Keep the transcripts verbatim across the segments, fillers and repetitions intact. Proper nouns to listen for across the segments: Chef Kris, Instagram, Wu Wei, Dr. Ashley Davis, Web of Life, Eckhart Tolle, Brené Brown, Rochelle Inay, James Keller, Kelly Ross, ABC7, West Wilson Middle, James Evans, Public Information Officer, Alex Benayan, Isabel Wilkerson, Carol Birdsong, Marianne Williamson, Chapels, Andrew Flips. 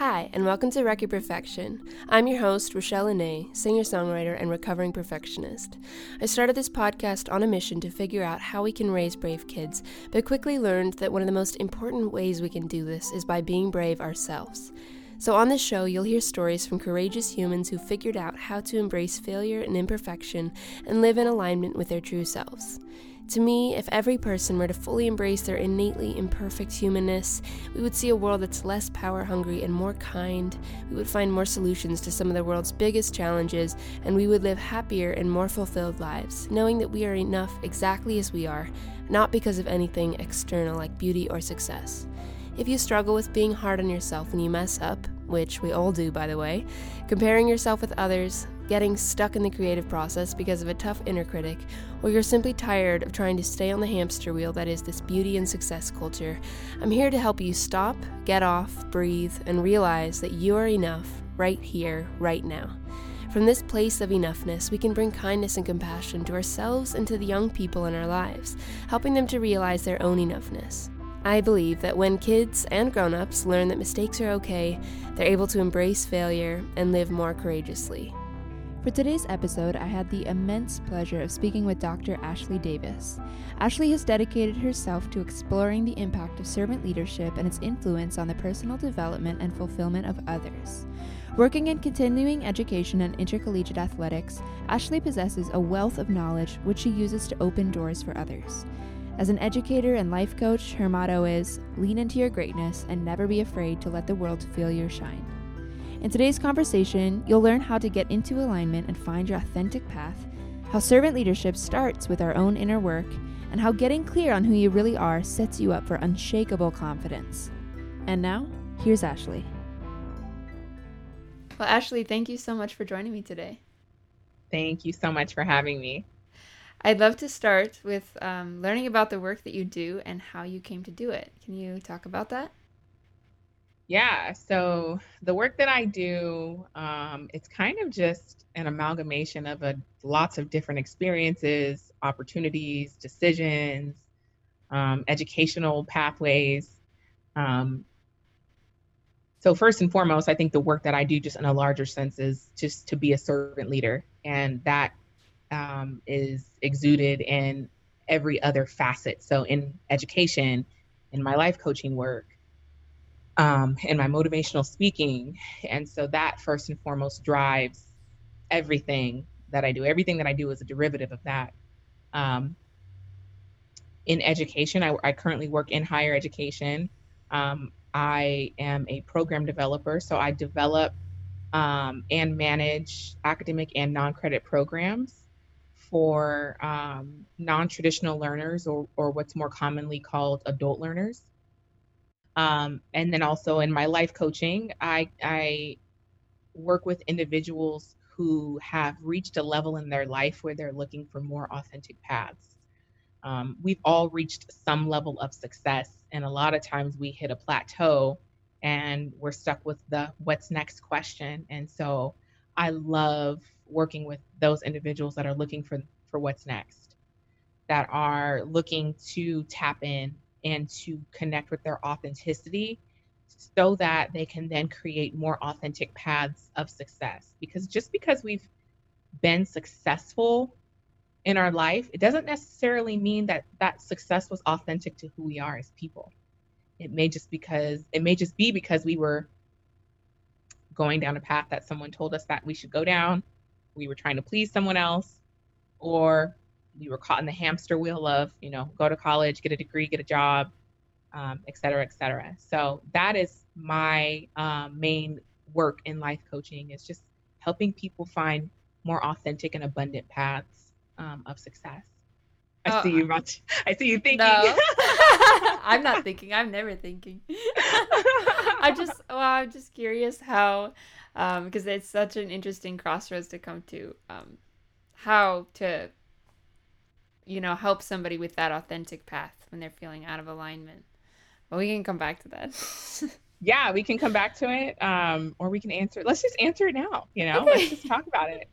Hi, and welcome to Wreck Your Perfection. I'm your host, Rochelle Inay, singer-songwriter and recovering perfectionist. I started this podcast on a mission to figure out how we can raise brave kids, but quickly learned that one of the most important ways we can do this is by being brave ourselves. So on this show, you'll hear stories from courageous humans who figured out how to embrace failure and imperfection and live in alignment with their true selves. To me, if every person were to fully embrace their innately imperfect humanness, we would see a world that's less power-hungry and more kind, we would find more solutions to some of the world's biggest challenges, and we would live happier and more fulfilled lives, knowing that we are enough exactly as we are, not because of anything external like beauty or success. If you struggle with being hard on yourself when you mess up, which we all do by the way, comparing yourself with others, getting stuck in the creative process because of a tough inner critic, or you're simply tired of trying to stay on the hamster wheel that is this beauty and success culture, I'm here to help you stop, get off, breathe, and realize that you are enough right here, right now. From this place of enoughness, we can bring kindness and compassion to ourselves and to the young people in our lives, helping them to realize their own enoughness. I believe that when kids and grown-ups learn that mistakes are okay, they're able to embrace failure and live more courageously. For today's episode, I had the immense pleasure of speaking with Doctor Ashley Davis. Ashley has dedicated herself to exploring the impact of servant leadership and its influence on the personal development and fulfillment of others. Working in continuing education and intercollegiate athletics, Ashley possesses a wealth of knowledge which she uses to open doors for others. As an educator and life coach, her motto is, lean into your greatness and never be afraid to let the world feel your shine. In today's conversation, you'll learn how to get into alignment and find your authentic path, how servant leadership starts with our own inner work, and how getting clear on who you really are sets you up for unshakable confidence. And now, here's Ashley. Well, Ashley, thank you so much for joining me today. Thank you so much for having me. I'd love to start with um, learning about the work that you do and how you came to do it. Can you talk about that? Yeah, so the work that I do, um, it's kind of just an amalgamation of a, lots of different experiences, opportunities, decisions, um, educational pathways. Um, so first and foremost, I think the work that I do just in a larger sense is just to be a servant leader, and that Um, is exuded in every other facet. So in education, in my life coaching work, um, in my motivational speaking. And so that first and foremost drives everything that I do. Everything that I do is a derivative of that. Um, in education, I, I currently work in higher education. Um, I am a program developer. So I develop um, and manage academic and non-credit programs for um, non-traditional learners or, or what's more commonly called adult learners. Um, and then also in my life coaching, I, I work with individuals who have reached a level in their life where they're looking for more authentic paths. Um, we've all reached some level of success, and a lot of times we hit a plateau and we're stuck with the what's next question. And so I love working with those individuals that are looking for, for what's next, that are looking to tap in and to connect with their authenticity so that they can then create more authentic paths of success. Because just because we've been successful in our life, it doesn't necessarily mean that that success was authentic to who we are as people. It may just because it may just be because we were going down a path that someone told us that we should go down. We were trying to please someone else, or we were caught in the hamster wheel of, you know, go to college, get a degree, get a job, um, et cetera, et cetera. So that is my uh, main work in life coaching, is just helping people find more authentic and abundant paths um, of success. I oh, see you much. I see you thinking. No. I'm not thinking. I'm never thinking. I just, well, I'm just curious how, um, because it's such an interesting crossroads to come to, um, how to, you know, help somebody with that authentic path when they're feeling out of alignment. But we can come back to that. Yeah, we can come back to it, um, or we can answer. Let's just answer it now. You know, okay. Let's just talk about it.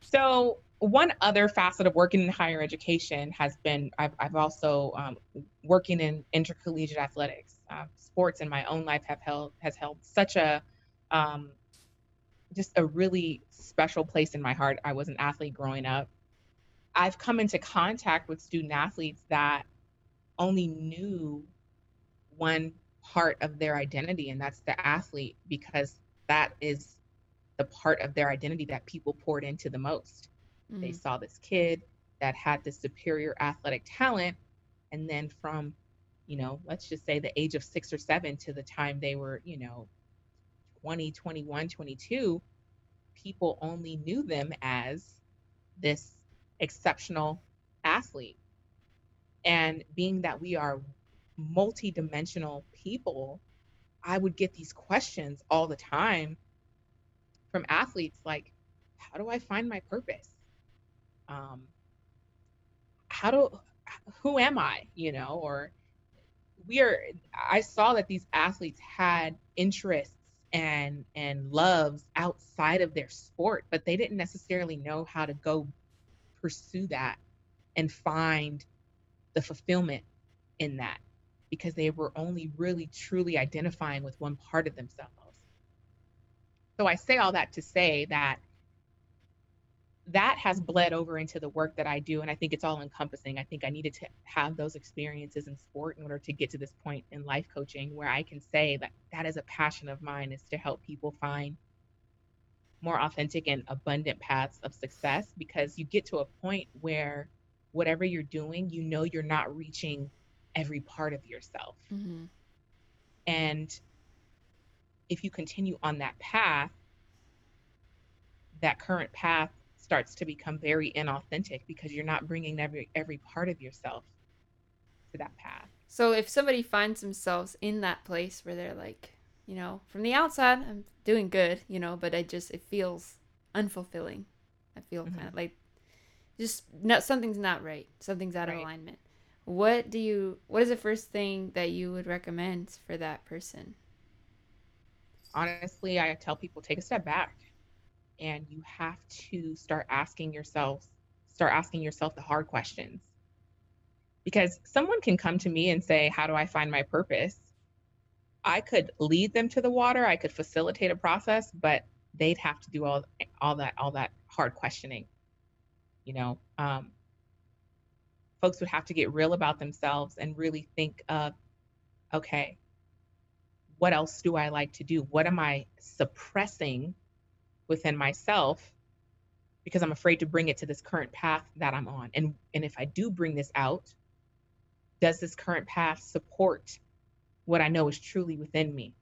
So. One other facet of working in higher education has been, I've, I've also um, working in intercollegiate athletics. uh, sports in my own life have held has held such a um, just a really special place in my heart. I was an athlete growing up. I've come into contact with student athletes that only knew one part of their identity, and that's the athlete, because that is the part of their identity that people poured into the most. Mm. They saw this kid that had this superior athletic talent, and then from, you know, let's just say the age of six or seven to the time they were, you know, twenty, twenty-one, twenty-two, people only knew them as this exceptional athlete. And being that we are multidimensional people, I would get these questions all the time from athletes like, how do I find my purpose? Um, how do, who am I, you know, or we are, I saw that these athletes had interests and, and loves outside of their sport, but they didn't necessarily know how to go pursue that and find the fulfillment in that, because they were only really truly identifying with one part of themselves. So I say all that to say that that has bled over into the work that I do, and I think it's all encompassing. I think I needed to have those experiences in sport in order to get to this point in life coaching where I can say that that is a passion of mine, is to help people find more authentic and abundant paths of success, because you get to a point where whatever you're doing, you know, you're not reaching every part of yourself. Mm-hmm. And if you continue on that path, that current path starts to become very inauthentic because you're not bringing every every part of yourself to that path. So if somebody finds themselves in that place where they're like, you know, from the outside, I'm doing good, you know, but I just, it feels unfulfilling. I feel mm-hmm. kind of like just not, something's not right. Something's out right. of alignment. What do you, what is the first thing that you would recommend for that person? Honestly, I tell people, take a step back, and you have to start asking yourself, start asking yourself the hard questions. Because someone can come to me and say, how do I find my purpose? I could lead them to the water. I could facilitate a process, but they'd have to do all, all that, all that hard questioning, you know, um, folks would have to get real about themselves and really think of, okay, what else do I like to do? What am I suppressing within myself because I'm afraid to bring it to this current path that I'm on? And and if I do bring this out, does this current path support what I know is truly within me?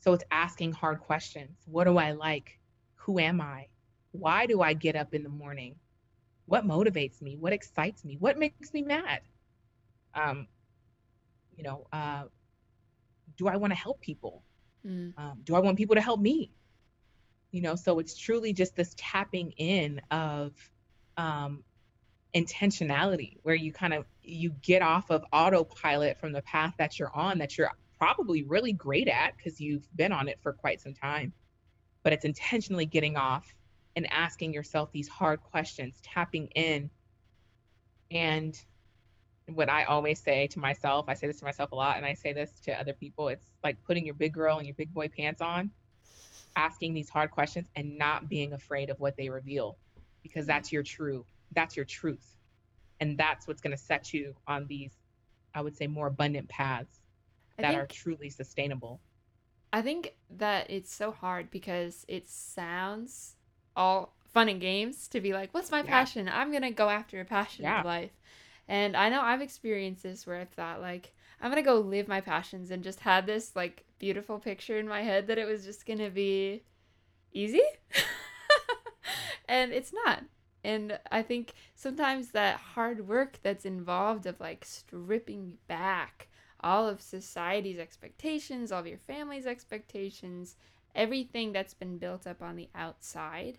So it's asking hard questions. What do I like? Who am I? Why do I get up in the morning? What motivates me? What excites me? What makes me mad? Um, you know, uh, do I want to help people? Mm. Um, do I want people to help me? You know, so it's truly just this tapping in of um, intentionality, where you kind of, you get off of autopilot from the path that you're on, that you're probably really great at because you've been on it for quite some time, but it's intentionally getting off and asking yourself these hard questions, tapping in. And what I always say to myself, I say this to myself a lot, and I say this to other people, it's like putting your big girl and your big boy pants on, asking these hard questions and not being afraid of what they reveal, because that's your true, that's your truth. And that's what's going to set you on these, I would say, more abundant paths that think- are truly sustainable. I think that it's so hard because it sounds all fun and games to be like, what's my yeah. passion? I'm going to go after a passion yeah. in life. And I know I've experienced this where I've thought like, I'm going to go live my passions, and just had this like beautiful picture in my head that it was just going to be easy. And it's not. And I think sometimes that hard work that's involved of like stripping back all of society's expectations, all of your family's expectations, everything that's been built up on the outside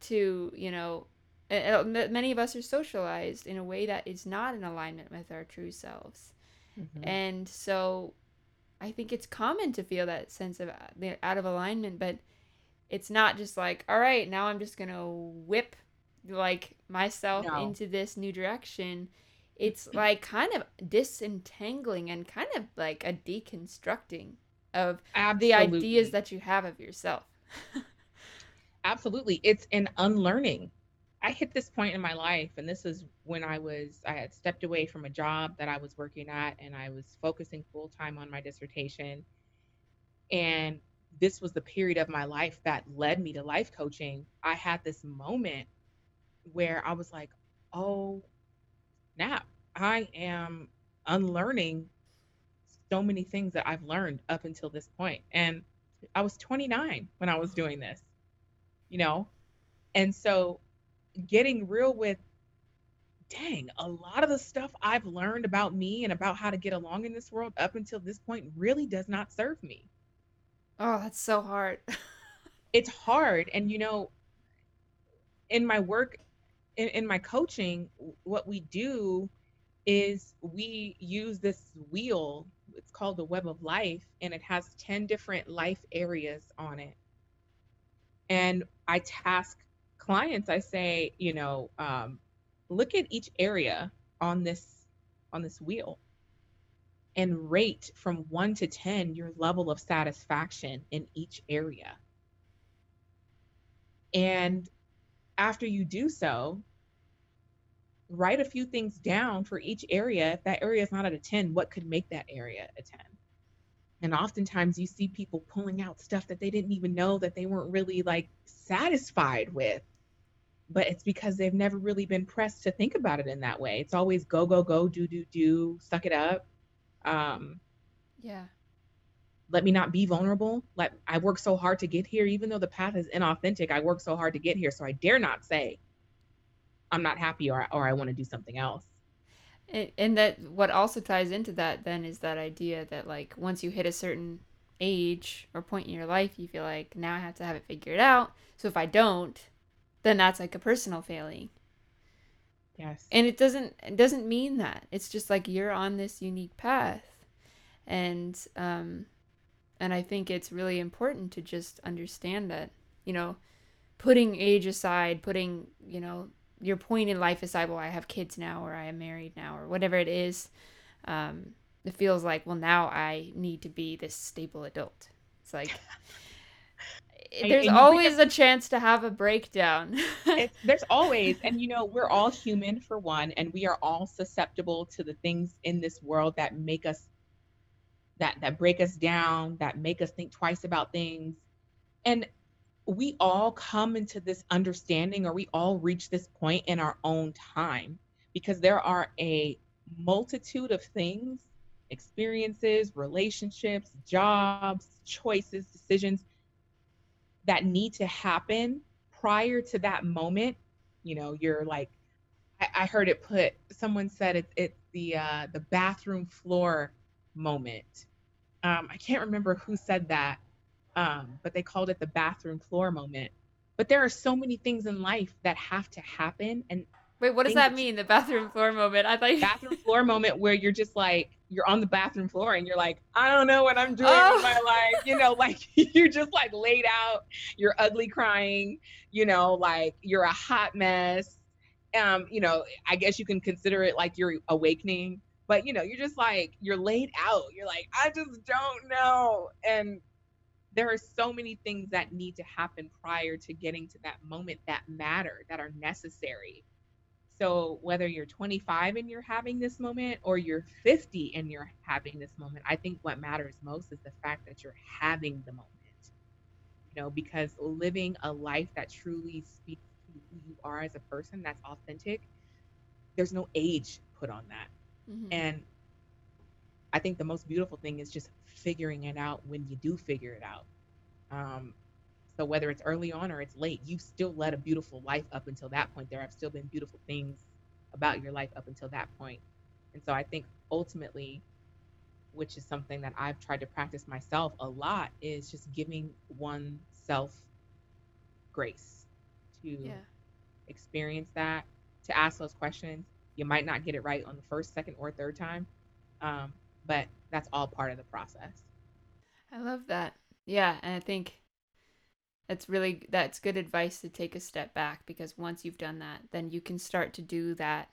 to, you know, many of us are socialized in a way that is not in alignment with our true selves. Mm-hmm. And so I think it's common to feel that sense of out of alignment, but it's not just like, all right, now I'm just going to whip like myself no. into this new direction. it's like kind of disentangling and kind of like a deconstructing of Absolutely. The ideas that you have of yourself. Absolutely. It's an unlearning. I hit this point in my life, and this is when I was, I had stepped away from a job that I was working at, and I was focusing full time on my dissertation. And this was the period of my life that led me to life coaching. I had this moment where I was like, oh, now I am unlearning so many things that I've learned up until this point. And I was twenty-nine when I was doing this, you know? And so getting real with, dang, a lot of the stuff I've learned about me and about how to get along in this world up until this point really does not serve me. Oh, that's so hard. It's hard. And, you know, in my work, in, in my coaching, what we do is we use this wheel. It's called the Web of Life, and it has ten different life areas on it. And I task clients, I say, you know, um, look at each area on this, on this wheel, and rate from one to ten your level of satisfaction in each area. And after you do so, write a few things down for each area. If that area is not at a ten, what could make that area a ten? And oftentimes you see people pulling out stuff that they didn't even know that they weren't really like satisfied with, but it's because they've never really been pressed to think about it in that way. It's always go, go, go, do, do, do, suck it up. Um, yeah. Let me not be vulnerable. Like, I work so hard to get here, even though the path is inauthentic. I work so hard to get here, so I dare not say I'm not happy or or I want to do something else. And, and that what also ties into that then is that idea that like once you hit a certain age or point in your life, you feel like now I have to have it figured out. So if I don't, then that's like a personal failing. Yes. And it doesn't it doesn't mean that. It's just like you're on this unique path. And um and I think it's really important to just understand that, you know, putting age aside, putting, you know, your point in life aside, well, I have kids now, or I am married now, or whatever it is, um, it feels like, well, now I need to be this stable adult. It's like there's always a chance to have a breakdown. It's, there's always. And, you know, we're all human for one, and we are all susceptible to the things in this world that make us, that, that break us down, that make us think twice about things. And we all come into this understanding, or we all reach this point in our own time, because there are a multitude of things, experiences, relationships, jobs, choices, decisions that need to happen prior to that moment. You know, you're like, I, I heard it put, someone said it's it, the, uh, the bathroom floor moment. Um, I can't remember who said that. Um, but they called it the bathroom floor moment. But there are so many things in life that have to happen. And wait, what does that mean? The bathroom floor moment? I thought you... bathroom floor moment where you're just like, you're on the bathroom floor and you're like, I don't know what I'm doing oh. with my life. You know, like you're just like laid out, you're ugly crying, you know, like you're a hot mess. Um, you know, I guess you can consider it like you're awakening, but you know, you're just like, you're laid out. You're like, I just don't know. And there are so many things that need to happen prior to getting to that moment that matter, that are necessary. So whether you're twenty-five and you're having this moment, or you're fifty and you're having this moment, I think what matters most is the fact that you're having the moment, you know, because living a life that truly speaks to who you are as a person, that's authentic, there's no age put on that. Mm-hmm. And I think the most beautiful thing is just figuring it out when you do figure it out. Um, so whether it's early on or it's late, you've still led a beautiful life up until that point. There have still been beautiful things about your life up until that point. And so I think ultimately, which is something that I've tried to practice myself a lot, is just giving oneself grace to yeah. experience that, to ask those questions. You might not get it right on the first, second, or third time. Um, But that's all part of the process. I love that. Yeah. And I think that's really, that's good advice to take a step back, because once you've done that, then you can start to do that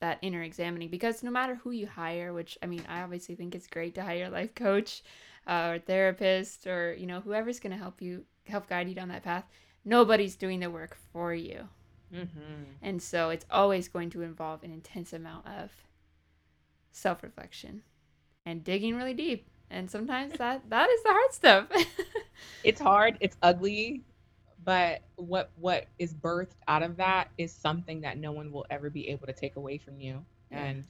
that inner examining, because no matter who you hire, which I mean, I obviously think it's great to hire a life coach uh, or therapist or, you know, whoever's going to help you, help guide you down that path. Nobody's doing the work for you. Mm-hmm. And so it's always going to involve an intense amount of self-reflection and digging really deep. And sometimes that, that is the hard stuff. It's hard. It's ugly. But what what is birthed out of that is something that no one will ever be able to take away from you. Yeah. And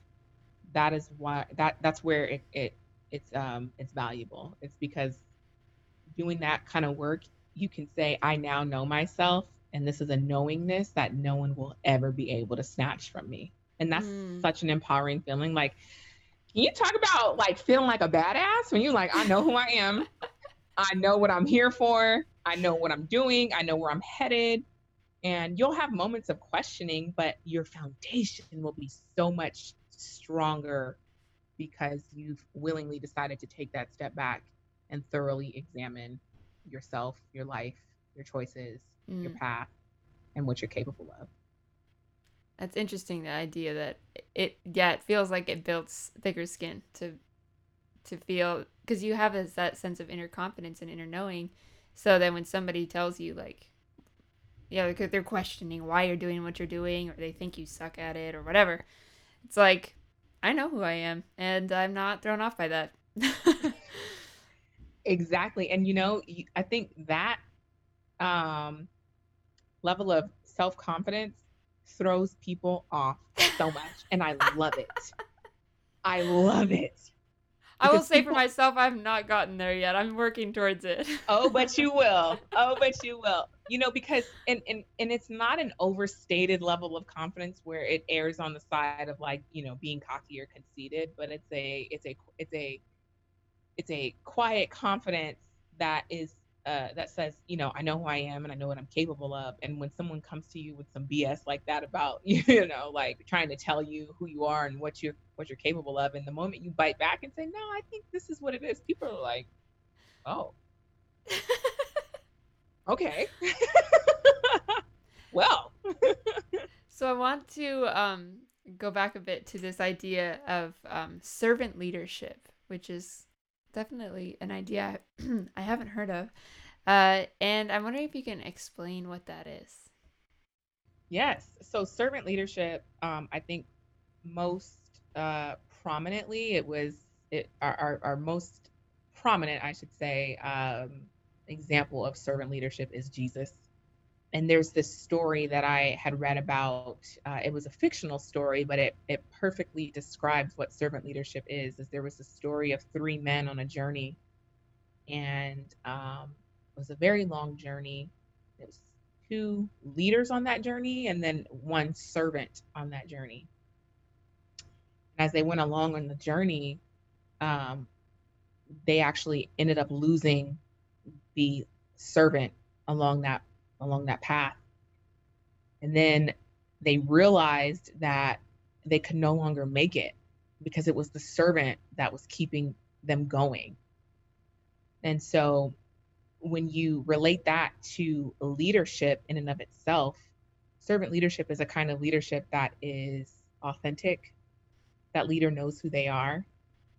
that is why that that's where it, it it's um it's valuable. It's because doing that kind of work, you can say, I now know myself, and this is a knowingness that no one will ever be able to snatch from me. And that's mm. such an empowering feeling. Like, can you talk about like feeling like a badass when you're like, I know who I am. I know what I'm here for. I know what I'm doing. I know where I'm headed. And you'll have moments of questioning, but your foundation will be so much stronger because you've willingly decided to take that step back and thoroughly examine yourself, your life, your choices, mm. your path, and what you're capable of. That's interesting, the idea that it, yeah, it feels like it builds thicker skin to to feel, because you have a, that sense of inner confidence and inner knowing. So then when somebody tells you, like, yeah, you know, they're questioning why you're doing what you're doing, or they think you suck at it or whatever, it's like, I know who I am, and I'm not thrown off by that. Exactly. And, you know, I think that um, level of self-confidence throws people off so much. And I love it. I love it. Because I will say people... for myself, I've not gotten there yet. I'm working towards it. Oh, but you will. Oh, but you will. You know, because and, and, and it's not an overstated level of confidence where it errs on the side of like, you know, being cocky or conceited, but it's a it's a it's a it's a quiet confidence that is uh, that says, you know, I know who I am and I know what I'm capable of. And when someone comes to you with some B S like that about, you know, like trying to tell you who you are and what you're what you're capable of, and the moment you bite back and say, no, I think this is what it is, people are like, oh, okay. Well, so I want to um, go back a bit to this idea of um, servant leadership, which is definitely an idea I haven't heard of. Uh, and I'm wondering if you can explain what that is. Yes. So servant leadership, um, I think most Uh, prominently, it was it, our, our, our most prominent, I should say, um, example of servant leadership is Jesus. And there's this story that I had read about. Uh, it was a fictional story, but it, it perfectly describes what servant leadership is. Is there was a story of three men on a journey, and um, it was a very long journey. There was two leaders on that journey, and then one servant on that journey. As they went along on the journey, um, they actually ended up losing the servant along that along that path. And then they realized that they could no longer make it because it was the servant that was keeping them going. And so when you relate that to leadership in and of itself, servant leadership is a kind of leadership that is authentic. That leader knows who they are.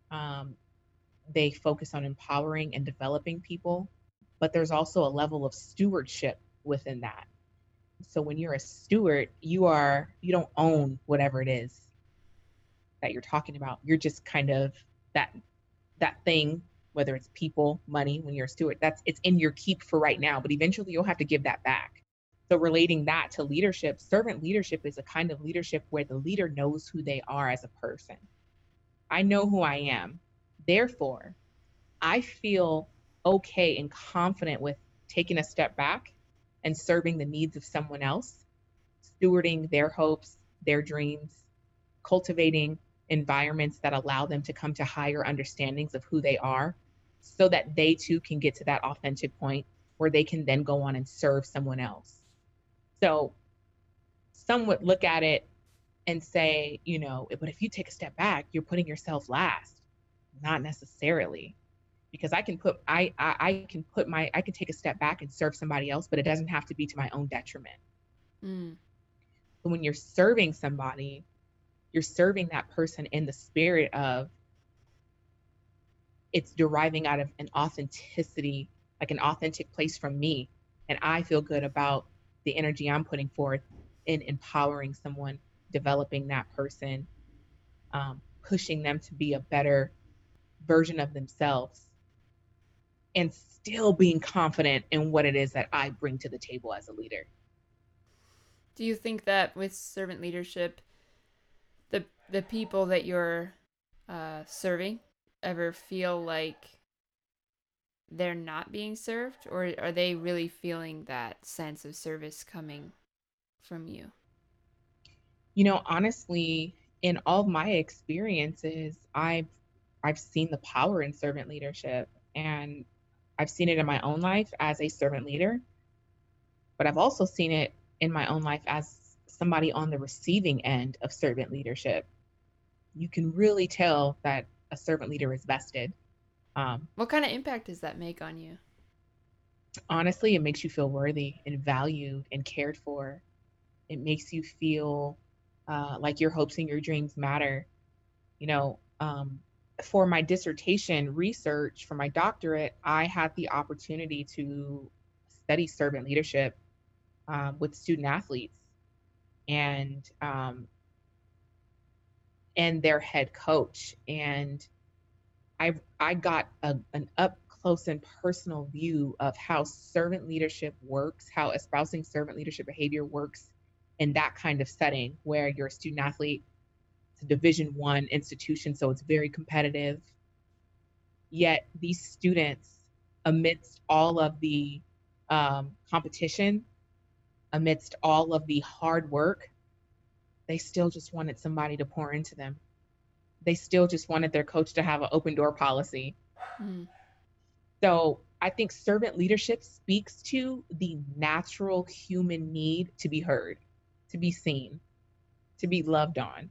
Um, they focus on empowering and developing people, but there's also a level of stewardship within that. So when you're a steward, you are, you don't own whatever it is that you're talking about. You're just kind of that, that thing, whether it's people, money, when you're a steward, that's, it's in your keep for right now, but eventually you'll have to give that back. So relating that to leadership, servant leadership is a kind of leadership where the leader knows who they are as a person. I know who I am. Therefore, I feel okay and confident with taking a step back and serving the needs of someone else, stewarding their hopes, their dreams, cultivating environments that allow them to come to higher understandings of who they are so that they too can get to that authentic point where they can then go on and serve someone else. So some would look at it and say, you know, but if you take a step back, you're putting yourself last. Not necessarily, because I can put, I, I, I can put my, I can take a step back and serve somebody else, but it doesn't have to be to my own detriment. Mm. But when you're serving somebody, you're serving that person in the spirit of it's deriving out of an authenticity, like an authentic place from me. And I feel good about the energy I'm putting forth in empowering someone, developing that person, um, pushing them to be a better version of themselves, and still being confident in what it is that I bring to the table as a leader. Do you think that with servant leadership, the the people that you're uh, serving ever feel like they're not being served, or are they really feeling that sense of service coming from you? You know, honestly, in all my experiences, I've I've seen the power in servant leadership, and I've seen it in my own life as a servant leader, but I've also seen it in my own life as somebody on the receiving end of servant leadership. You can really tell that a servant leader is vested. Um, what kind of impact does that make on you? Honestly, it makes you feel worthy and valued and cared for. It makes you feel uh, like your hopes and your dreams matter. You know, um, for my dissertation research, for my doctorate, I had the opportunity to study servant leadership um, with student athletes and um, and their head coach. And I I got a, an up close and personal view of how servant leadership works, how espousing servant leadership behavior works in that kind of setting where you're a student athlete. It's a Division One institution, so it's very competitive. Yet these students, amidst all of the um, competition, amidst all of the hard work, they still just wanted somebody to pour into them. They still just wanted their coach to have an open door policy. Mm. So I think servant leadership speaks to the natural human need to be heard, to be seen, to be loved on,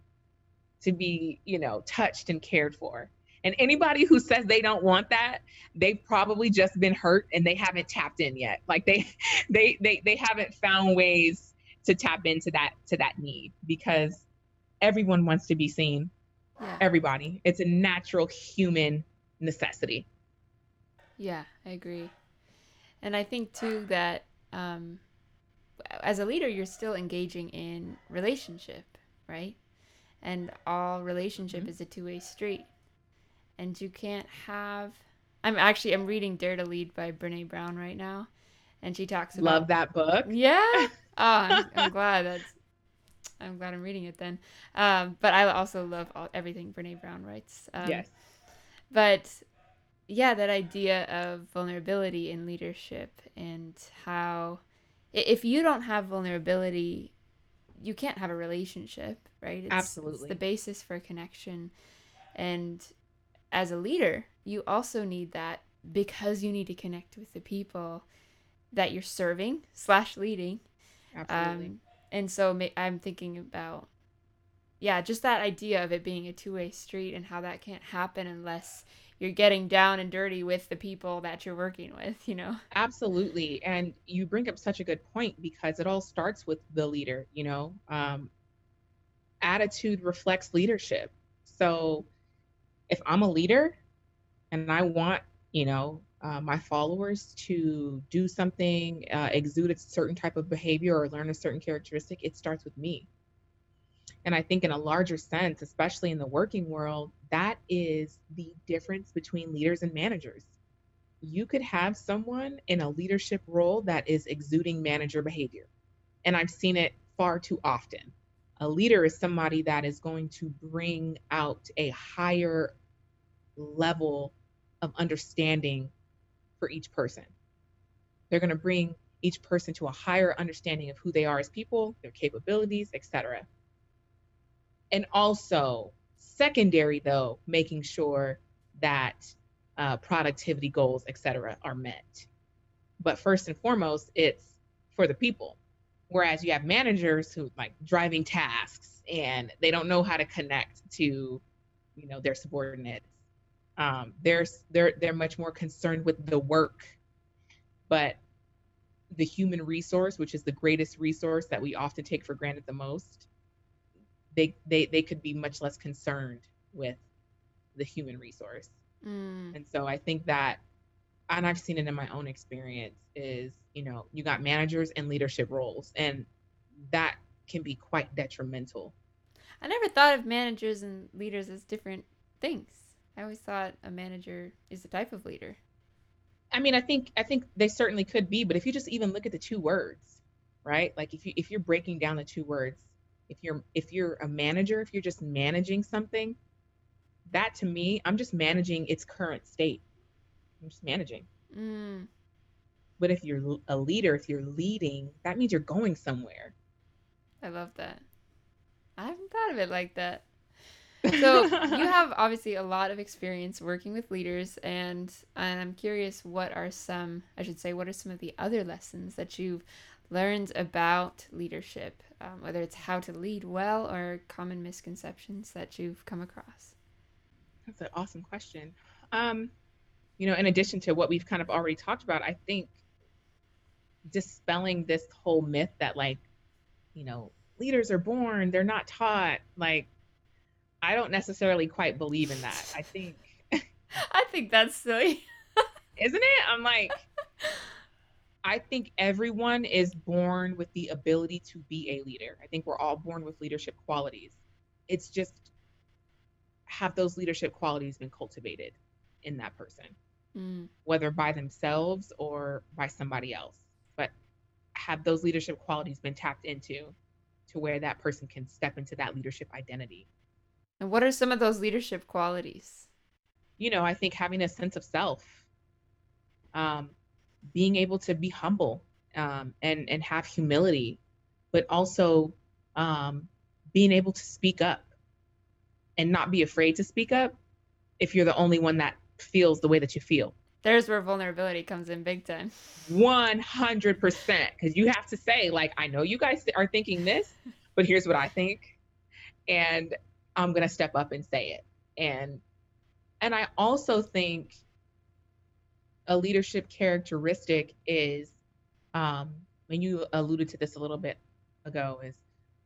to be, you know, touched and cared for. And anybody who says they don't want that, they've probably just been hurt and they haven't tapped in yet. Like they, they, they, they haven't found ways to tap into that, to that need, because everyone wants to be seen. Yeah. Everybody. It's a natural human necessity. Yeah, I agree. And I think too that um, as a leader, you're still engaging in relationship, right? And all relationship mm-hmm. is a two-way street. And you can't have... I'm actually, I'm reading Dare to Lead by Brené Brown right now. And she talks about... Love that book. Yeah. Oh, I'm, I'm glad that's... I'm glad I'm reading it then. Um, but I also love all, everything Brené Brown writes. Um, yes. But yeah, that idea of vulnerability in leadership, and how if you don't have vulnerability, you can't have a relationship, right? It's, Absolutely. It's the basis for connection. And as a leader, you also need that, because you need to connect with the people that you're serving slash leading. Absolutely. Um, And so I'm thinking about, yeah, just that idea of it being a two-way street, and how that can't happen unless you're getting down and dirty with the people that you're working with, you know? Absolutely. And you bring up such a good point, because it all starts with the leader, you know? Um, attitude reflects leadership. So if I'm a leader and I want, you know, Uh, my followers to do something, uh, exude a certain type of behavior or learn a certain characteristic, it starts with me. And I think in a larger sense, especially in the working world, that is the difference between leaders and managers. You could have someone in a leadership role that is exuding manager behavior. And I've seen it far too often. A leader is somebody that is going to bring out a higher level of understanding for each person. They're going to bring each person to a higher understanding of who they are as people, their capabilities, et cetera. And also secondary, though, making sure that uh, productivity goals, et cetera, are met. But first and foremost, it's for the people. Whereas you have managers who like driving tasks, and they don't know how to connect to, you know, their subordinates. Um, they're, they're, they're much more concerned with the work, but the human resource, which is the greatest resource that we often take for granted the most, they they they could be much less concerned with the human resource. Mm. And so I think that, and I've seen it in my own experience, is, you know, you got managers in leadership roles, and that can be quite detrimental. I never thought of managers and leaders as different things. I always thought a manager is a type of leader. I mean, I think I think they certainly could be, but if you just even look at the two words, right? Like if you if you're breaking down the two words, if you're if you're a manager, if you're just managing something, that to me, I'm just managing its current state. I'm just managing. Mm. But if you're a leader, if you're leading, that means you're going somewhere. I love that. I haven't thought of it like that. So you have obviously a lot of experience working with leaders, and, and I'm curious, what are some, I should say, what are some of the other lessons that you've learned about leadership, um, whether it's how to lead well or common misconceptions that you've come across? That's an awesome question. Um, you know, in addition to what we've kind of already talked about, I think dispelling this whole myth that, like, you know, leaders are born, they're not taught, like, I don't necessarily quite believe in that. I think I think that's silly. Isn't it? I'm like, I think everyone is born with the ability to be a leader. I think we're all born with leadership qualities. It's just, have those leadership qualities been cultivated in that person, mm. whether by themselves or by somebody else? But have those leadership qualities been tapped into to where that person can step into that leadership identity? And what are some of those leadership qualities? You know, I think having a sense of self, um, being able to be humble, um, and, and have humility, but also um, being able to speak up and not be afraid to speak up if you're the only one that feels the way that you feel. There's where vulnerability comes in big time. one hundred percent. Because you have to say, like, I know you guys are thinking this, but here's what I think. And I'm going to step up and say it. And, and I also think a leadership characteristic is, um, when you alluded to this a little bit ago, is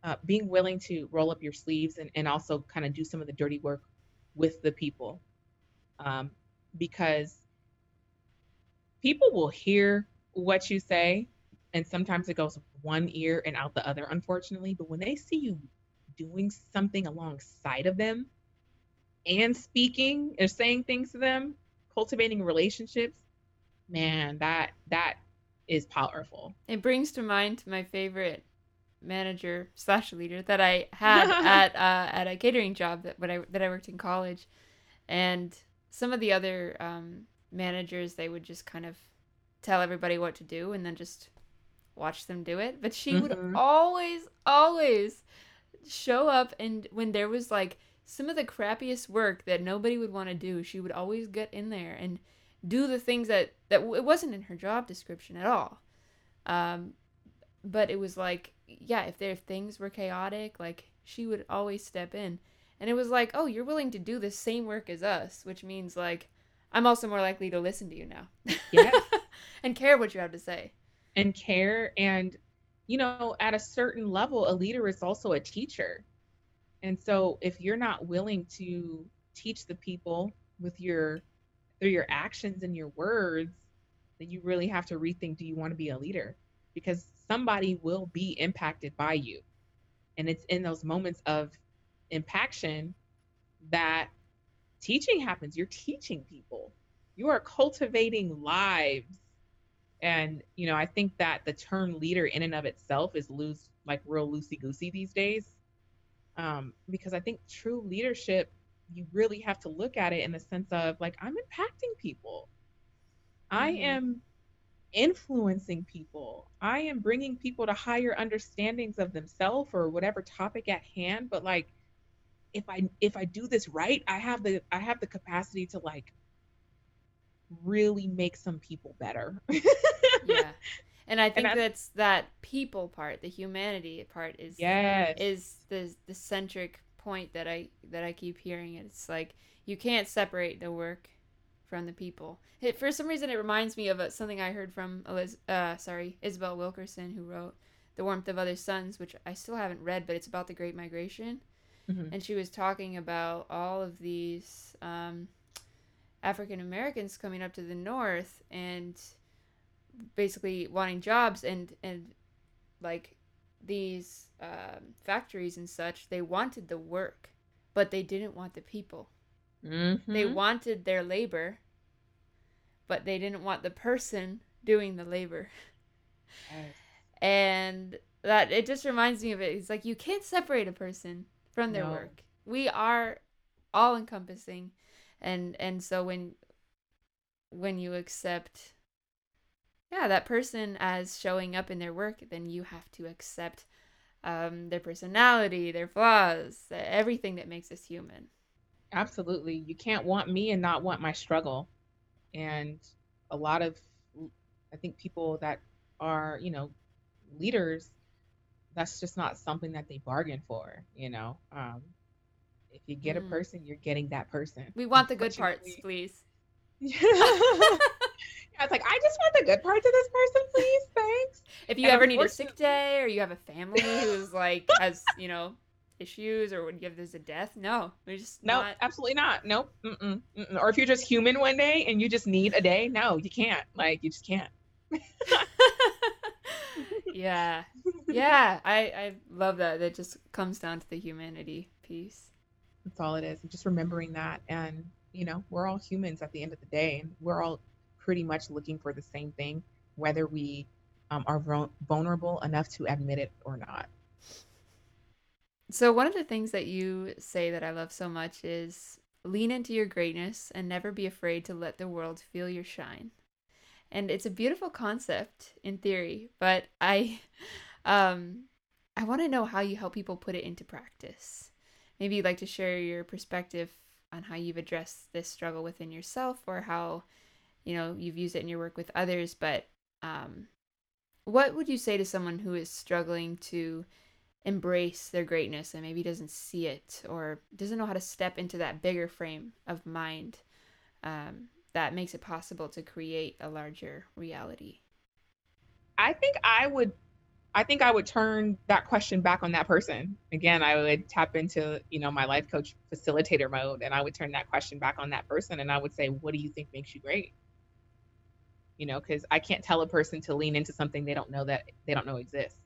uh, being willing to roll up your sleeves and, and also kind of do some of the dirty work with the people. Um, because people will hear what you say, and sometimes it goes one ear and out the other, unfortunately, but when they see you doing something alongside of them and speaking or saying things to them, cultivating relationships, man, that that is powerful. It brings to mind my favorite manager slash leader that I had at uh, at a catering job that when I that I worked in college, and some of the other um, managers, they would just kind of tell everybody what to do and then just watch them do it. But she mm-hmm. would always, always show up, and when there was like some of the crappiest work that nobody would want to do, she would always get in there and do the things that that it wasn't in her job description at all, um but it was like, yeah, if there if things were chaotic, like, she would always step in. And it was like, oh, you're willing to do the same work as us, which means, like, I'm also more likely to listen to you now. Yeah. And care what you have to say and care. And you know, at a certain level, a leader is also a teacher. And so if you're not willing to teach the people with your, through your actions and your words, then you really have to rethink, do you want to be a leader? Because somebody will be impacted by you. And it's in those moments of impaction that teaching happens. You're teaching people. You are cultivating lives. And, you know, I think that the term leader in and of itself is loose, like real loosey-goosey these days. Um, because I think true leadership, you really have to look at it in the sense of, like, I'm impacting people. Mm-hmm. I am influencing people. I am bringing people to higher understandings of themselves or whatever topic at hand. But, like, if I, if I do this right, I have the, I have the capacity to, like, really make some people better. Yeah. And I think and that's that people part, the humanity part is yes. is the the centric point that I that I keep hearing. It's like, you can't separate the work from the people. It, for some reason, it reminds me of something I heard from Eliz- uh sorry, Isabel Wilkerson, who wrote The Warmth of Other Suns, which I still haven't read, but it's about the Great Migration. Mm-hmm. And she was talking about all of these um, African Americans coming up to the North and basically wanting jobs, and, and like these um, factories and such, they wanted the work, but they didn't want the people. Mm-hmm. They wanted their labor, but they didn't want the person doing the labor. Yes. And that, it just reminds me of it. It's like, you can't separate a person from their no. work. We are all encompassing. And, and so when, when you accept, yeah, that person as showing up in their work, then you have to accept um, their personality, their flaws, everything that makes us human. Absolutely. You can't want me and not want my struggle. And a lot of, I think, people that are, you know, leaders, that's just not something that they bargain for, you know. Um, if you get mm. a person, you're getting that person. We want the good parts, please. Yeah. I was like, I just want the good parts of this person, please. Thanks. If you and ever need a sick day, or you have a family who's like, has, you know, issues, or when you have, there's a death, no, we're just no, not... absolutely not. Nope. Mm-mm. Mm-mm. Or if you're just human one day and you just need a day, no, you can't. Like, you just can't. Yeah. Yeah. I, I love that. That just comes down to the humanity piece. That's all it is. And just remembering that. And, you know, we're all humans at the end of the day, and we're all pretty much looking for the same thing, whether we um, are vul- vulnerable enough to admit it or not. So one of the things that you say that I love so much is lean into your greatness and never be afraid to let the world feel your shine. And it's a beautiful concept in theory, but I um, I want to know how you help people put it into practice. Maybe you'd like to share your perspective on how you've addressed this struggle within yourself, or how, you know, you've used it in your work with others. But um, what would you say to someone who is struggling to embrace their greatness and maybe doesn't see it, or doesn't know how to step into that bigger frame of mind um, that makes it possible to create a larger reality? I think I would, I think I would turn that question back on that person. Again, I would tap into, you know, my life coach facilitator mode, and I would turn that question back on that person. And I would say, what do you think makes you great? You know, cause I can't tell a person to lean into something they don't know that they don't know exists.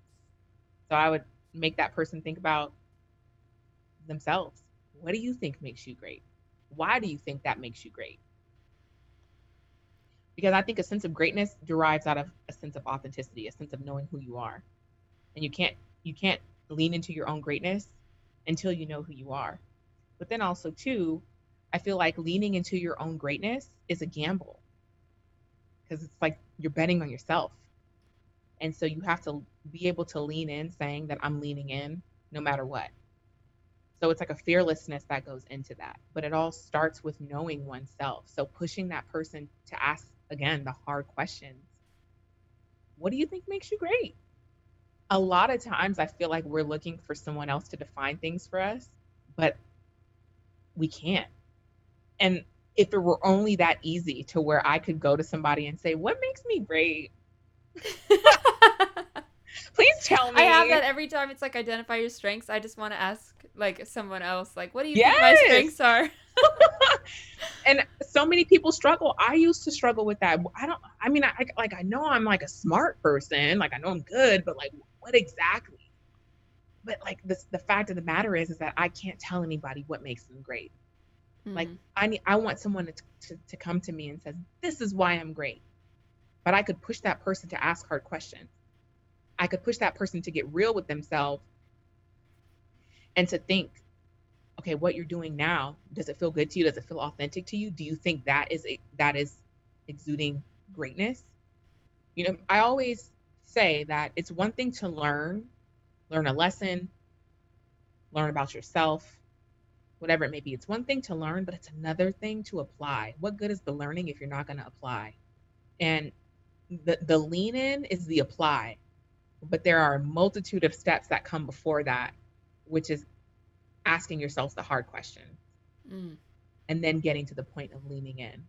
So I would make that person think about themselves. What do you think makes you great? Why do you think that makes you great? Because I think a sense of greatness derives out of a sense of authenticity, a sense of knowing who you are. And you can't you can't lean into your own greatness until you know who you are. But then also too, I feel like leaning into your own greatness is a gamble, because it's like you're betting on yourself. And so you have to be able to lean in, saying that I'm leaning in no matter what. So it's like a fearlessness that goes into that, but it all starts with knowing oneself. So pushing that person to ask, again, the hard questions. What do you think makes you great? A lot of times I feel like we're looking for someone else to define things for us, but we can't. And if it were only that easy to where I could go to somebody and say, what makes me great? Please tell me. I have that every time. It's like, identify your strengths. I just want to ask like someone else, like, what do you yes. think my strengths are? And so many people struggle. I used to struggle with that. I don't, I mean, I, I like, I know I'm like a smart person. Like, I know I'm good, but like, what exactly? But like this, the fact of the matter is, is that I can't tell anybody what makes them great. Mm-hmm. Like I need, I want someone to, to, to come to me and says, this is why I'm great. But I could push that person to ask hard questions. I could push that person to get real with themselves and to think, okay, what you're doing now, does it feel good to you? Does it feel authentic to you? Do you think that is that is exuding greatness? You know, I always say that it's one thing to learn, learn a lesson, learn about yourself, whatever it may be. It's one thing to learn, but it's another thing to apply. What good is the learning if you're not going to apply? And the, the lean in is the apply. But there are a multitude of steps that come before that, which is asking yourselves the hard question mm. and then getting to the point of leaning in.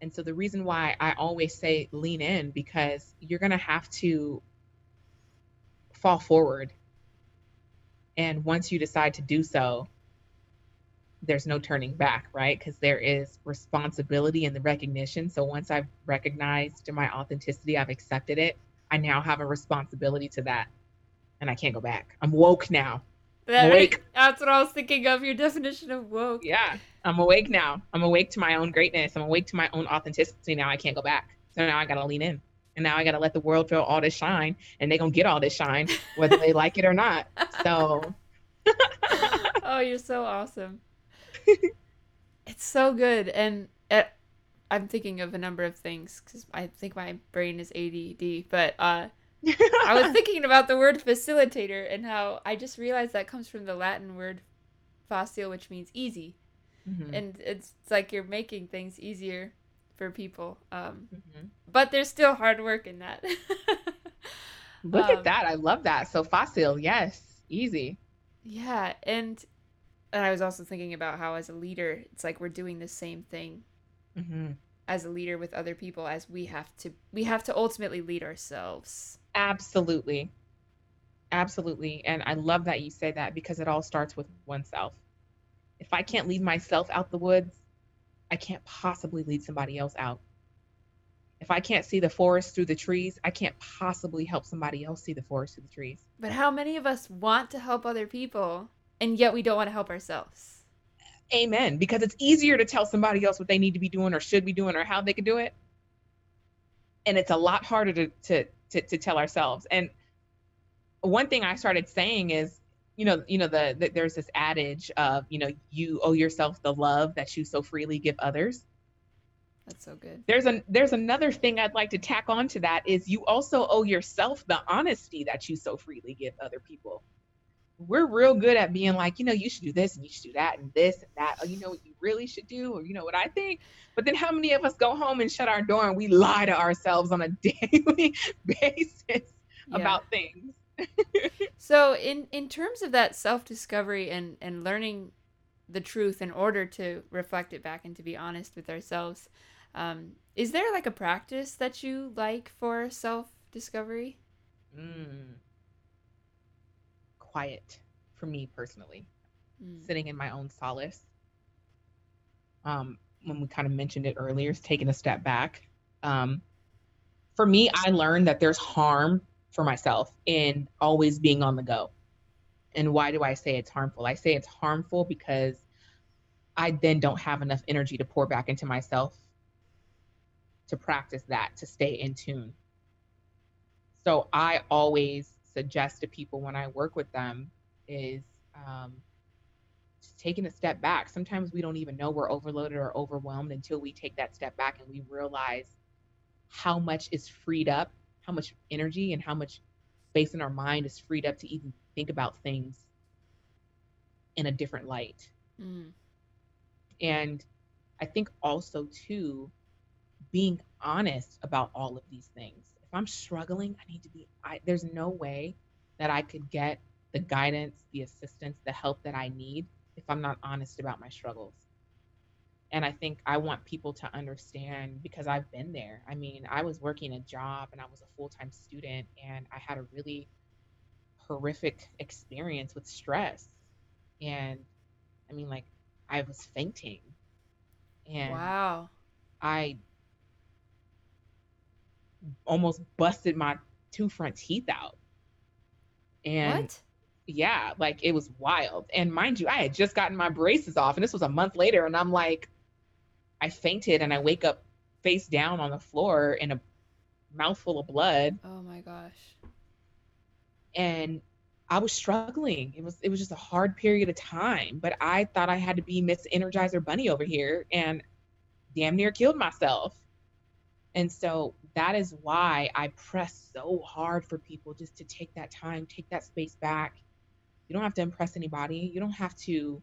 And so the reason why I always say lean in, because you're going to have to fall forward And once you decide to do so, there's no turning back, right? Because there is responsibility in the recognition. So once I've recognized my authenticity, I've accepted it, I now have a responsibility to that. And I can't go back. I'm woke now. That, I'm awake. That's what I was thinking of, your definition of woke. Yeah, I'm awake now. I'm awake to my own greatness. I'm awake to my own authenticity. Now I can't go back. So now I got to lean in. And now I got to let the world feel all this shine. And they're going to get all this shine, whether they like it or not. So. Oh, you're so awesome. It's so good. And uh, I'm thinking of a number of things because I think my brain is A D D. But uh, I was thinking about the word facilitator and how I just realized that comes from the Latin word facile, which means easy. Mm-hmm. And it's, it's like you're making things easier for people. Um, mm-hmm. But there's still hard work in that. Look um, at that. I love that. So facile. Yes. Easy. Yeah. And And I was also thinking about how as a leader, it's like we're doing the same thing mm-hmm. as a leader with other people as we have to, we have to ultimately lead ourselves. Absolutely. Absolutely. And I love that you say that because it all starts with oneself. If I can't lead myself out the woods, I can't possibly lead somebody else out. If I can't see the forest through the trees, I can't possibly help somebody else see the forest through the trees. But how many of us want to help other people? And yet we don't want to help ourselves. Amen. Because it's easier to tell somebody else what they need to be doing or should be doing or how they could do it. And it's a lot harder to, to, to, to tell ourselves. And one thing I started saying is, you know, you know, the, the there's this adage of, you know, you owe yourself the love that you so freely give others. That's so good. There's an there's another thing I'd like to tack on to that is you also owe yourself the honesty that you so freely give other people. We're real good at being like, you know, you should do this and you should do that and this and that. Oh, you know what you really should do, or you know what I think. But then how many of us go home and shut our door and we lie to ourselves on a daily basis yeah. about things? So in, in terms of that self-discovery and, and learning the truth in order to reflect it back and to be honest with ourselves, um, is there like a practice that you like for self-discovery? Mm. Quiet for me personally, mm. sitting in my own solace. Um, when we kind of mentioned it earlier, is taking a step back. Um, for me, I learned that there's harm for myself in always being on the go. And why do I say it's harmful? I say it's harmful because I then don't have enough energy to pour back into myself to practice that, to stay in tune. So I always suggest to people when I work with them is um, just taking a step back. Sometimes we don't even know we're overloaded or overwhelmed until we take that step back and we realize how much is freed up, how much energy and how much space in our mind is freed up to even think about things in a different light. Mm. And I think also too, being honest about all of these things. If I'm struggling, I need to be, I, there's no way that I could get the guidance, the assistance, the help that I need if I'm not honest about my struggles. And I think I want people to understand because I've been there. I mean, I was working a job and I was a full-time student and I had a really horrific experience with stress. And I mean, like I was fainting and wow. I almost busted my two front teeth out. And what? Yeah, like it was wild. And mind you, I had just gotten my braces off and this was a month later. And I'm like, I fainted and I wake up face down on the floor in a mouthful of blood. Oh my gosh. And I was struggling. It was, it was just a hard period of time, but I thought I had to be Miss Energizer Bunny over here and damn near killed myself. And so that is why I press so hard for people just to take that time, take that space back. You don't have to impress anybody. You don't have to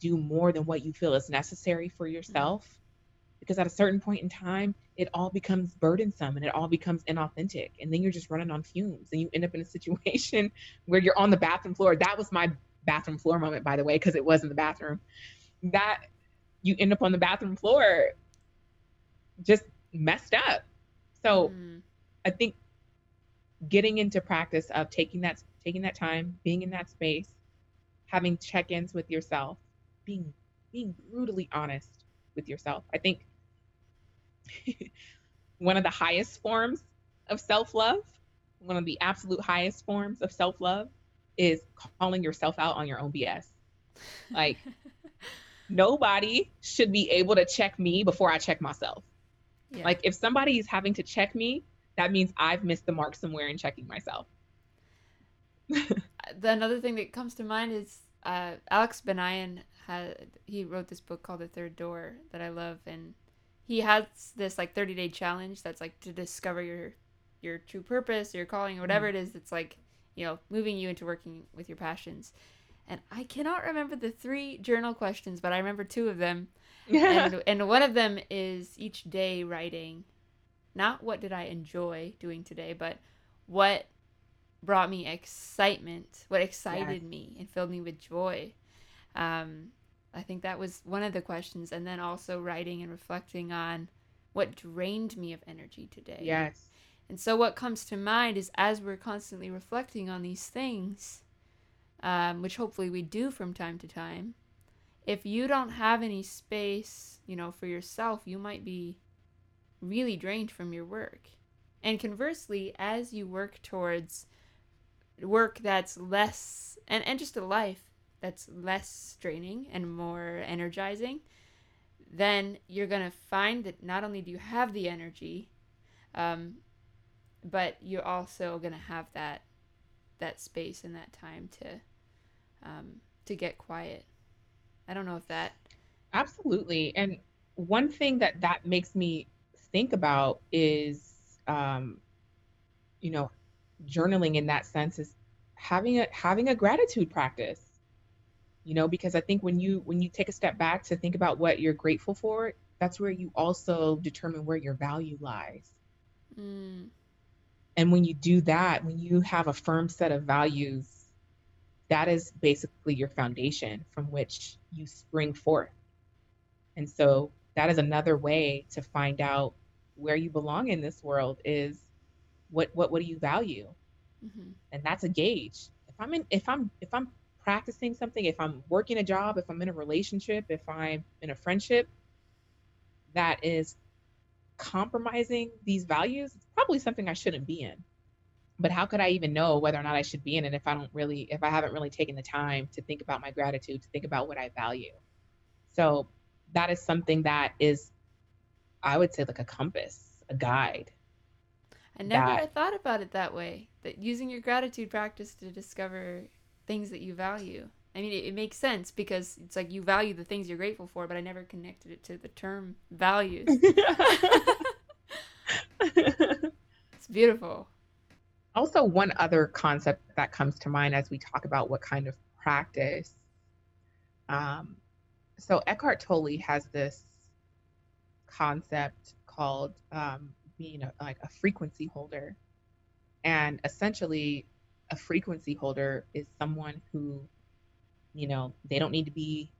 do more than what you feel is necessary for yourself. Because at a certain point in time, it all becomes burdensome and it all becomes inauthentic. And then you're just running on fumes and you end up in a situation where you're on the bathroom floor. That was my bathroom floor moment, by the way, because it was in the bathroom. That you end up on the bathroom floor just messed up. So mm. I think getting into practice of taking that taking that time, being in that space, having check-ins with yourself, being being brutally honest with yourself. I think one of the highest forms of self-love, one of the absolute highest forms of self-love is calling yourself out on your own B S. Like, nobody should be able to check me before I check myself. Yeah. Like, if somebody is having to check me, that means I've missed the mark somewhere in checking myself. The another thing that comes to mind is uh, Alex Benayan had, he wrote this book called The Third Door that I love. And he has this like thirty day challenge that's like to discover your, your true purpose, your calling, or whatever mm-hmm. it is. That's like, you know, moving you into working with your passions. And I cannot remember the three journal questions, but I remember two of them. Yeah. And, and one of them is each day writing, not what did I enjoy doing today, but what brought me excitement, what excited yeah. me and filled me with joy. Um, I think that was one of the questions. And then also writing and reflecting on what drained me of energy today. Yes. And so what comes to mind is as we're constantly reflecting on these things, um, which hopefully we do from time to time, if you don't have any space, you know, for yourself, you might be really drained from your work. And conversely, as you work towards work that's less, and, and just a life that's less draining and more energizing, then you're going to find that not only do you have the energy, um, but you're also going to have that that space and that time to um, to get quiet. I don't know if that... Absolutely. And one thing that that makes me think about is, um, you know, journaling in that sense is having a having a gratitude practice, you know, because I think when you when you take a step back to think about what you're grateful for, that's where you also determine where your value lies. Mm. And when you do that, when you have a firm set of values, that is basically your foundation from which you spring forth. And so that is another way to find out where you belong in this world is what what what do you value? Mm-hmm. And that's a gauge. If I'm in if I'm if I'm practicing something, if I'm working a job, if I'm in a relationship, if I'm in a friendship that is compromising these values, it's probably something I shouldn't be in. But how could I even know whether or not I should be in it if I don't really, if I haven't really taken the time to think about my gratitude, to think about what I value? So that is something that is, I would say, like a compass, a guide. I never that... thought about it that way, that using your gratitude practice to discover things that you value. I mean, it, it makes sense because it's like you value the things you're grateful for, but I never connected it to the term values. It's beautiful. Also, one other concept that comes to mind as we talk about what kind of practice. Um, so Eckhart Tolle has this concept called um, being a, like a frequency holder. And essentially, a frequency holder is someone who, you know, they don't need to be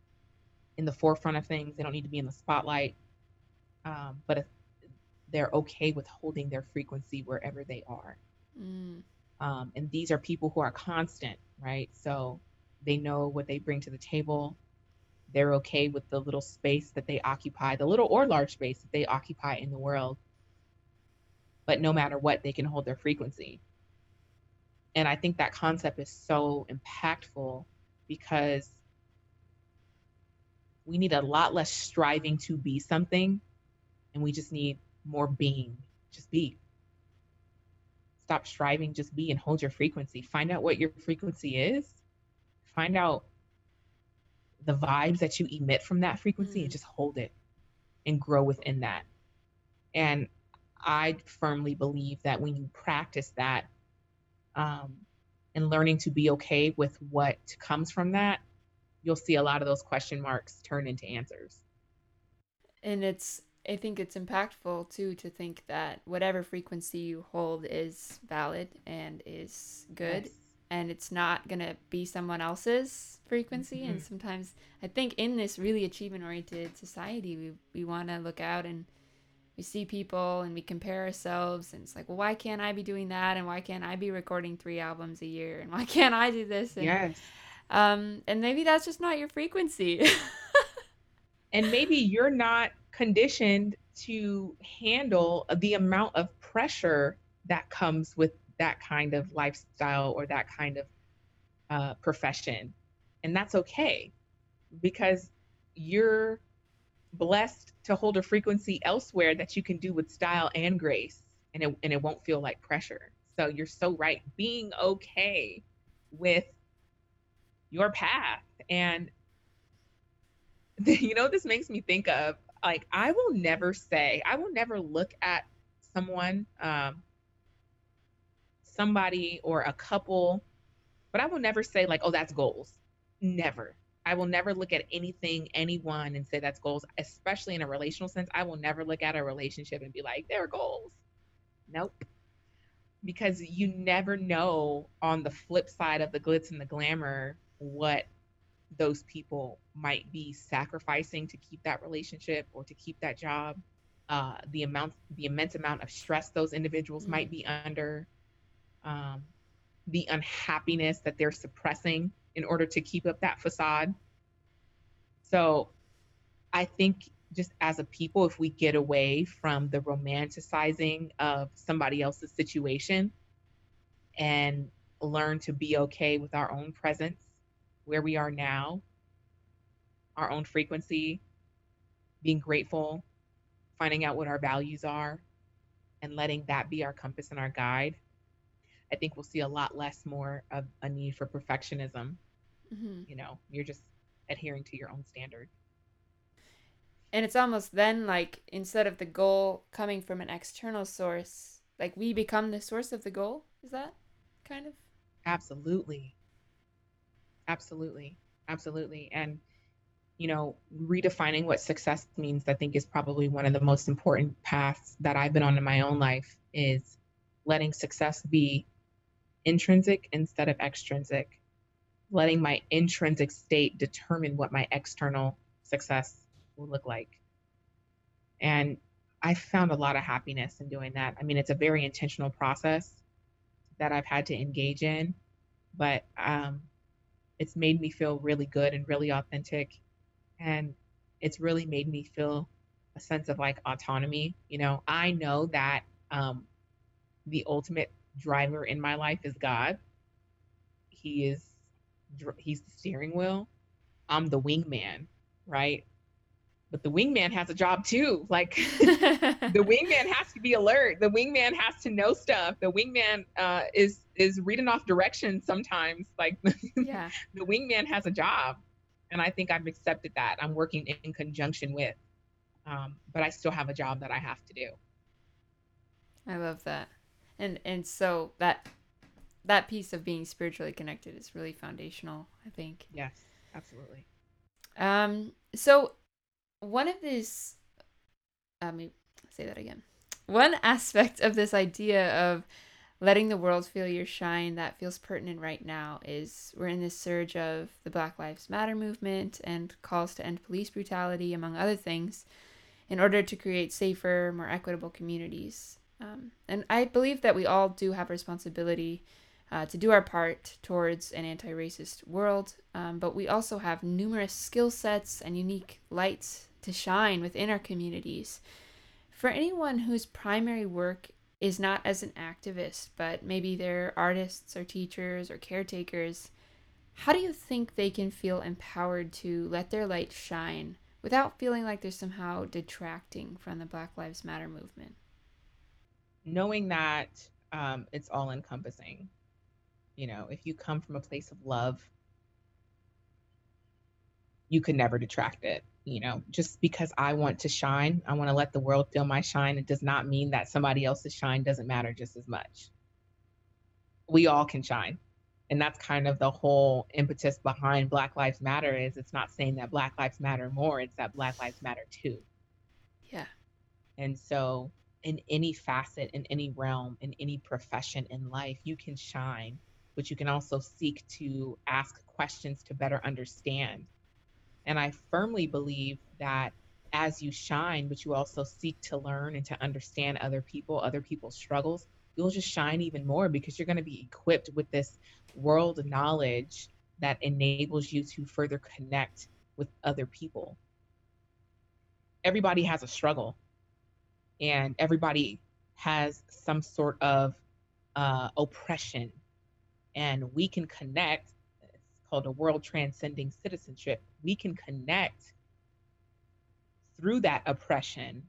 in the forefront of things. They don't need to be in the spotlight, um, but if they're okay with holding their frequency wherever they are. Mm. Um, and these are people who are constant, right? So they know what they bring to the table. They're okay with the little space that they occupy, the little or large space that they occupy in the world. But no matter what, they can hold their frequency. And I think that concept is so impactful because we need a lot less striving to be something, and we just need more being. Just be. Stop striving, just be, and hold your frequency. Find out what your frequency is. Find out the vibes that you emit from that frequency, mm-hmm. and just hold it and grow within that. And I firmly believe that when you practice that, um, and learning to be okay with what comes from that, you'll see a lot of those question marks turn into answers. And it's, I think it's impactful too, to think that whatever frequency you hold is valid and is good. Yes. And it's not going to be someone else's frequency. Mm-hmm. And sometimes I think in this really achievement oriented society, we, we want to look out and we see people and we compare ourselves, and it's like, well, why can't I be doing that? And why can't I be recording three albums a year? And why can't I do this? And, yes. Um, and maybe that's just not your frequency. And maybe you're not conditioned to handle the amount of pressure that comes with that kind of lifestyle or that kind of uh, profession. And that's okay, because you're blessed to hold a frequency elsewhere that you can do with style and grace, and it, and it won't feel like pressure. So you're so right. Being okay with your path. And, you know, this makes me think of, like, I will never say, I will never look at someone, um, somebody or a couple, but I will never say like, oh, that's goals. Never. I will never look at anything, anyone, and say that's goals, especially in a relational sense. I will never look at a relationship and be like, they're goals. Nope. Because you never know on the flip side of the glitz and the glamour what those people might be sacrificing to keep that relationship or to keep that job, uh, the amount, the immense amount of stress those individuals mm-hmm. might be under, um, the unhappiness that they're suppressing in order to keep up that facade. So I think just as a people, if we get away from the romanticizing of somebody else's situation and learn to be okay with our own presence, where we are now, our own frequency, being grateful, finding out what our values are, and letting that be our compass and our guide, I think we'll see a lot less more of a need for perfectionism. Mm-hmm. You know, you're just adhering to your own standard. And it's almost then like, instead of the goal coming from an external source, like we become the source of the goal. Is that kind of? Absolutely. Absolutely. Absolutely. And, you know, redefining what success means, I think, is probably one of the most important paths that I've been on in my own life, is letting success be intrinsic instead of extrinsic, letting my intrinsic state determine what my external success will look like. And I found a lot of happiness in doing that. I mean, it's a very intentional process that I've had to engage in, but um, it's made me feel really good and really authentic. And it's really made me feel a sense of like autonomy. You know, I know that um, the ultimate driver in my life is God. He is, he's the steering wheel. I'm the wingman, right? But the wingman has a job too. Like the wingman has to be alert. The wingman has to know stuff. The wingman uh, is, is reading off directions sometimes. Like yeah. The wingman has a job. And I think I've accepted that. I'm working in conjunction with, um, but I still have a job that I have to do. I love that. And and so that that piece of being spiritually connected is really foundational, I think. Yes, absolutely. Um. So one of these, let me say that again. One aspect of this idea of letting the world feel your shine that feels pertinent right now is we're in this surge of the Black Lives Matter movement and calls to end police brutality, among other things, in order to create safer, more equitable communities. Um, and I believe that we all do have a responsibility uh, to do our part towards an anti-racist world, um, but we also have numerous skill sets and unique lights to shine within our communities. For anyone whose primary work is not as an activist, but maybe they're artists or teachers or caretakers, how do you think they can feel empowered to let their light shine without feeling like they're somehow detracting from the Black Lives Matter movement? Knowing that um, it's all encompassing. You know, if you come from a place of love, you could never detract it. You know, just because I want to shine, I want to let the world feel my shine. It does not mean that somebody else's shine doesn't matter just as much. We all can shine. And that's kind of the whole impetus behind Black Lives Matter, is it's not saying that Black Lives Matter more, it's that Black Lives Matter too. Yeah. And so in any facet, in any realm, in any profession in life, you can shine, but you can also seek to ask questions to better understand. And I firmly believe that as you shine, but you also seek to learn and to understand other people, other people's struggles, you'll just shine even more because you're going to be equipped with this world of knowledge that enables you to further connect with other people. Everybody has a struggle, and everybody has some sort of uh, oppression, and we can connect. It's called a world transcending citizenship. We can connect through that oppression,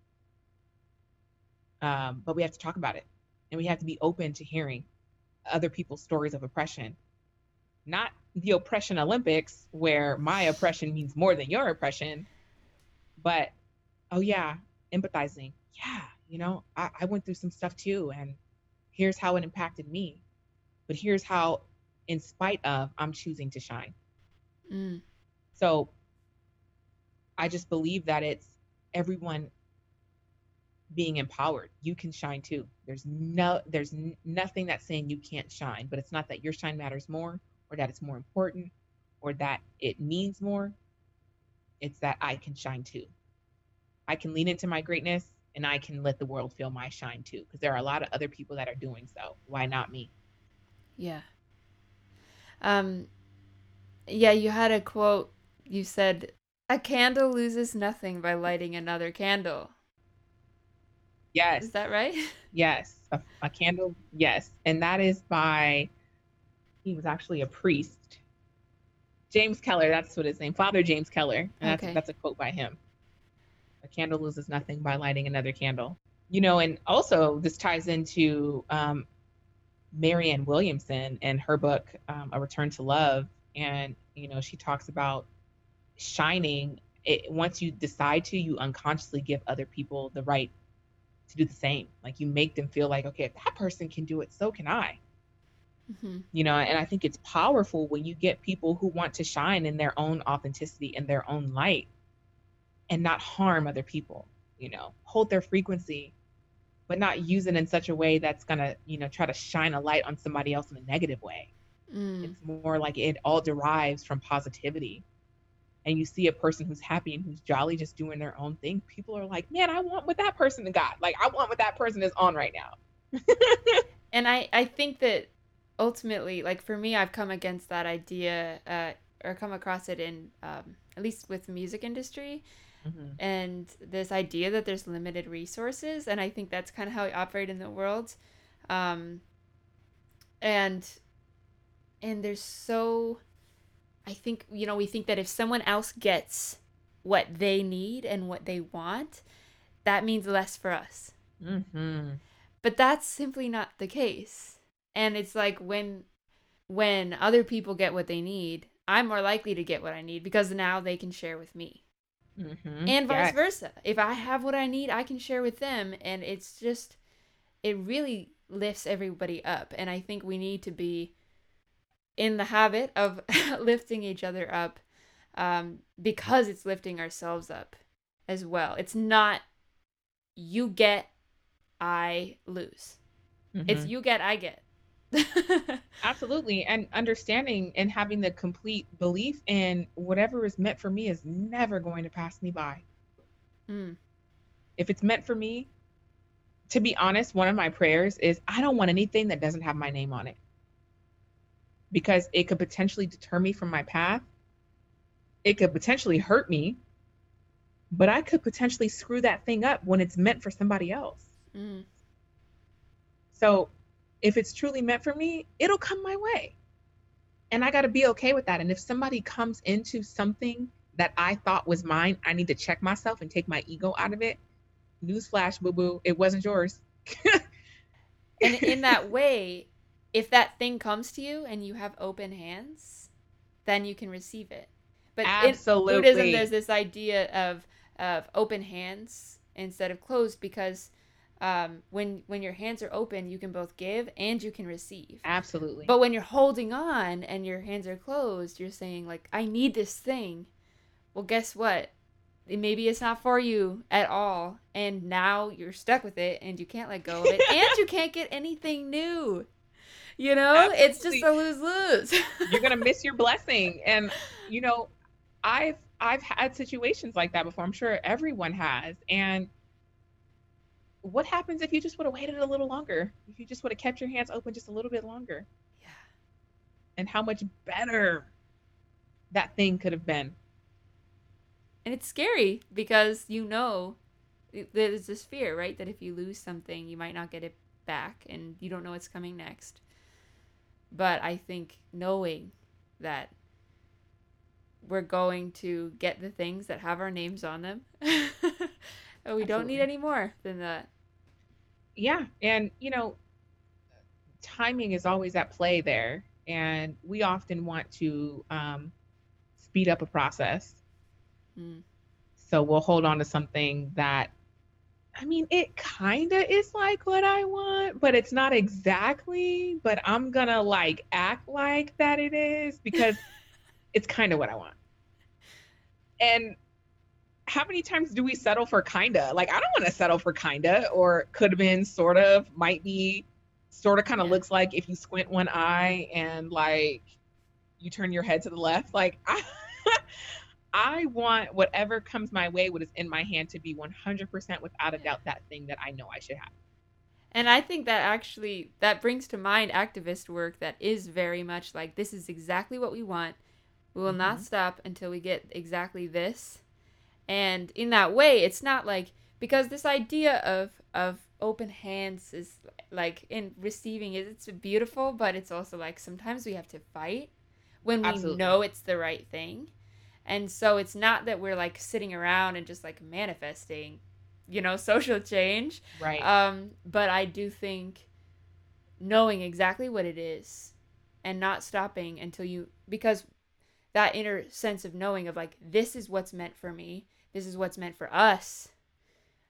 um, but we have to talk about it, and we have to be open to hearing other people's stories of oppression. Not the oppression Olympics, where my oppression means more than your oppression, but, oh yeah, empathizing. Yeah, you know, I, I went through some stuff too, and here's how it impacted me, but here's how, in spite of, I'm choosing to shine. Mm. So I just believe that it's everyone being empowered. You can shine too. There's no, there's n- nothing that's saying you can't shine, but it's not that your shine matters more, or that it's more important, or that it means more. It's that I can shine too. I can lean into my greatness, and I can let the world feel my shine too, because there are a lot of other people that are doing so. Why not me? Yeah. Um, yeah, you had a quote. You said, "A candle loses nothing by lighting another candle." Yes. Is that right? Yes. A, a candle. Yes. And that is by, he was actually a priest, James Keller. That's what his name, Father James Keller. And that's, okay. that's a quote by him. A candle loses nothing by lighting another candle. You know, and also this ties into um, Marianne Williamson and her book, um, A Return to Love. And, you know, she talks about shining, it, once you decide to, you unconsciously give other people the right to do the same. Like, you make them feel like, okay, if that person can do it, so can I. Mm-hmm. You know, and I think it's powerful when you get people who want to shine in their own authenticity and their own light and not harm other people, you know, hold their frequency, but not use it in such a way that's going to, you know, try to shine a light on somebody else in a negative way. Mm. It's more like it all derives from positivity. And you see a person who's happy and who's jolly, just doing their own thing. People are like, man, I want what that person got. Like, I want what that person is on right now. And I, I think that ultimately, like for me, I've come against that idea uh, or come across it in, um, at least with the music industry, mm-hmm. and this idea that there's limited resources. And I think that's kind of how we operate in the world. Um, and, and there's so... I think, you know, we think that if someone else gets what they need and what they want, that means less for us. Mm-hmm. But that's simply not the case. And it's like when when other people get what they need, I'm more likely to get what I need because now they can share with me. Mm-hmm. And vice yes. versa. If I have what I need, I can share with them. And it's just, it really lifts everybody up. And I think we need to be in the habit of lifting each other up, um, because it's lifting ourselves up as well. It's not you get, I lose. Mm-hmm. It's you get, I get. Absolutely. And understanding and having the complete belief in whatever is meant for me is never going to pass me by. Mm. If it's meant for me, to be honest, one of my prayers is I don't want anything that doesn't have my name on it, because it could potentially deter me from my path. It could potentially hurt me, but I could potentially screw that thing up when it's meant for somebody else. Mm. So if it's truly meant for me, it'll come my way. And I got to be okay with that. And if somebody comes into something that I thought was mine, I need to check myself and take my ego out of it. Newsflash, boo-boo, it wasn't yours. And in that way, if that thing comes to you and you have open hands, then you can receive it. But Absolutely. In Buddhism, there's this idea of of open hands instead of closed, because um, when when your hands are open, you can both give and you can receive. Absolutely. But when you're holding on and your hands are closed, you're saying, like, I need this thing. Well, guess what? Maybe it's not for you at all. And now you're stuck with it and you can't let go of it. And you can't get anything new. You know, Absolutely. It's just a lose-lose. You're going to miss your blessing. And, you know, I've I've had situations like that before. I'm sure everyone has. And what happens if you just would have waited a little longer? If you just would have kept your hands open just a little bit longer? Yeah. And how much better that thing could have been. And it's scary because you know there's this fear, right? That if you lose something, you might not get it back and you don't know what's coming next. But I think knowing that we're going to get the things that have our names on them and we Absolutely. Don't need any more than that. Yeah. And, you know, timing is always at play there. And we often want to um, speed up a process. Mm. So we'll hold on to something that, I mean, it kind of is like what I want, but it's not exactly, but I'm going to like act like that it is because it's kind of what I want. And how many times do we settle for kind of? Like, I don't want to settle for kind of, or could have been, sort of, might be, sort of, kind of yeah. looks like if you squint one eye and like you turn your head to the left. Like, I, I want whatever comes my way, what is in my hand, to be one hundred percent without a doubt that thing that I know I should have. And I think that actually, that brings to mind activist work that is very much like, this is exactly what we want. We will mm-hmm. not stop until we get exactly this. And in that way, it's not like, because this idea of, of open hands is like, in receiving it, it's beautiful, but it's also like, sometimes we have to fight when we Absolutely. Know it's the right thing. And so it's not that we're like sitting around and just like manifesting, you know, social change. Right. Um, but I do think knowing exactly what it is and not stopping until you, because that inner sense of knowing of like, this is what's meant for me. This is what's meant for us.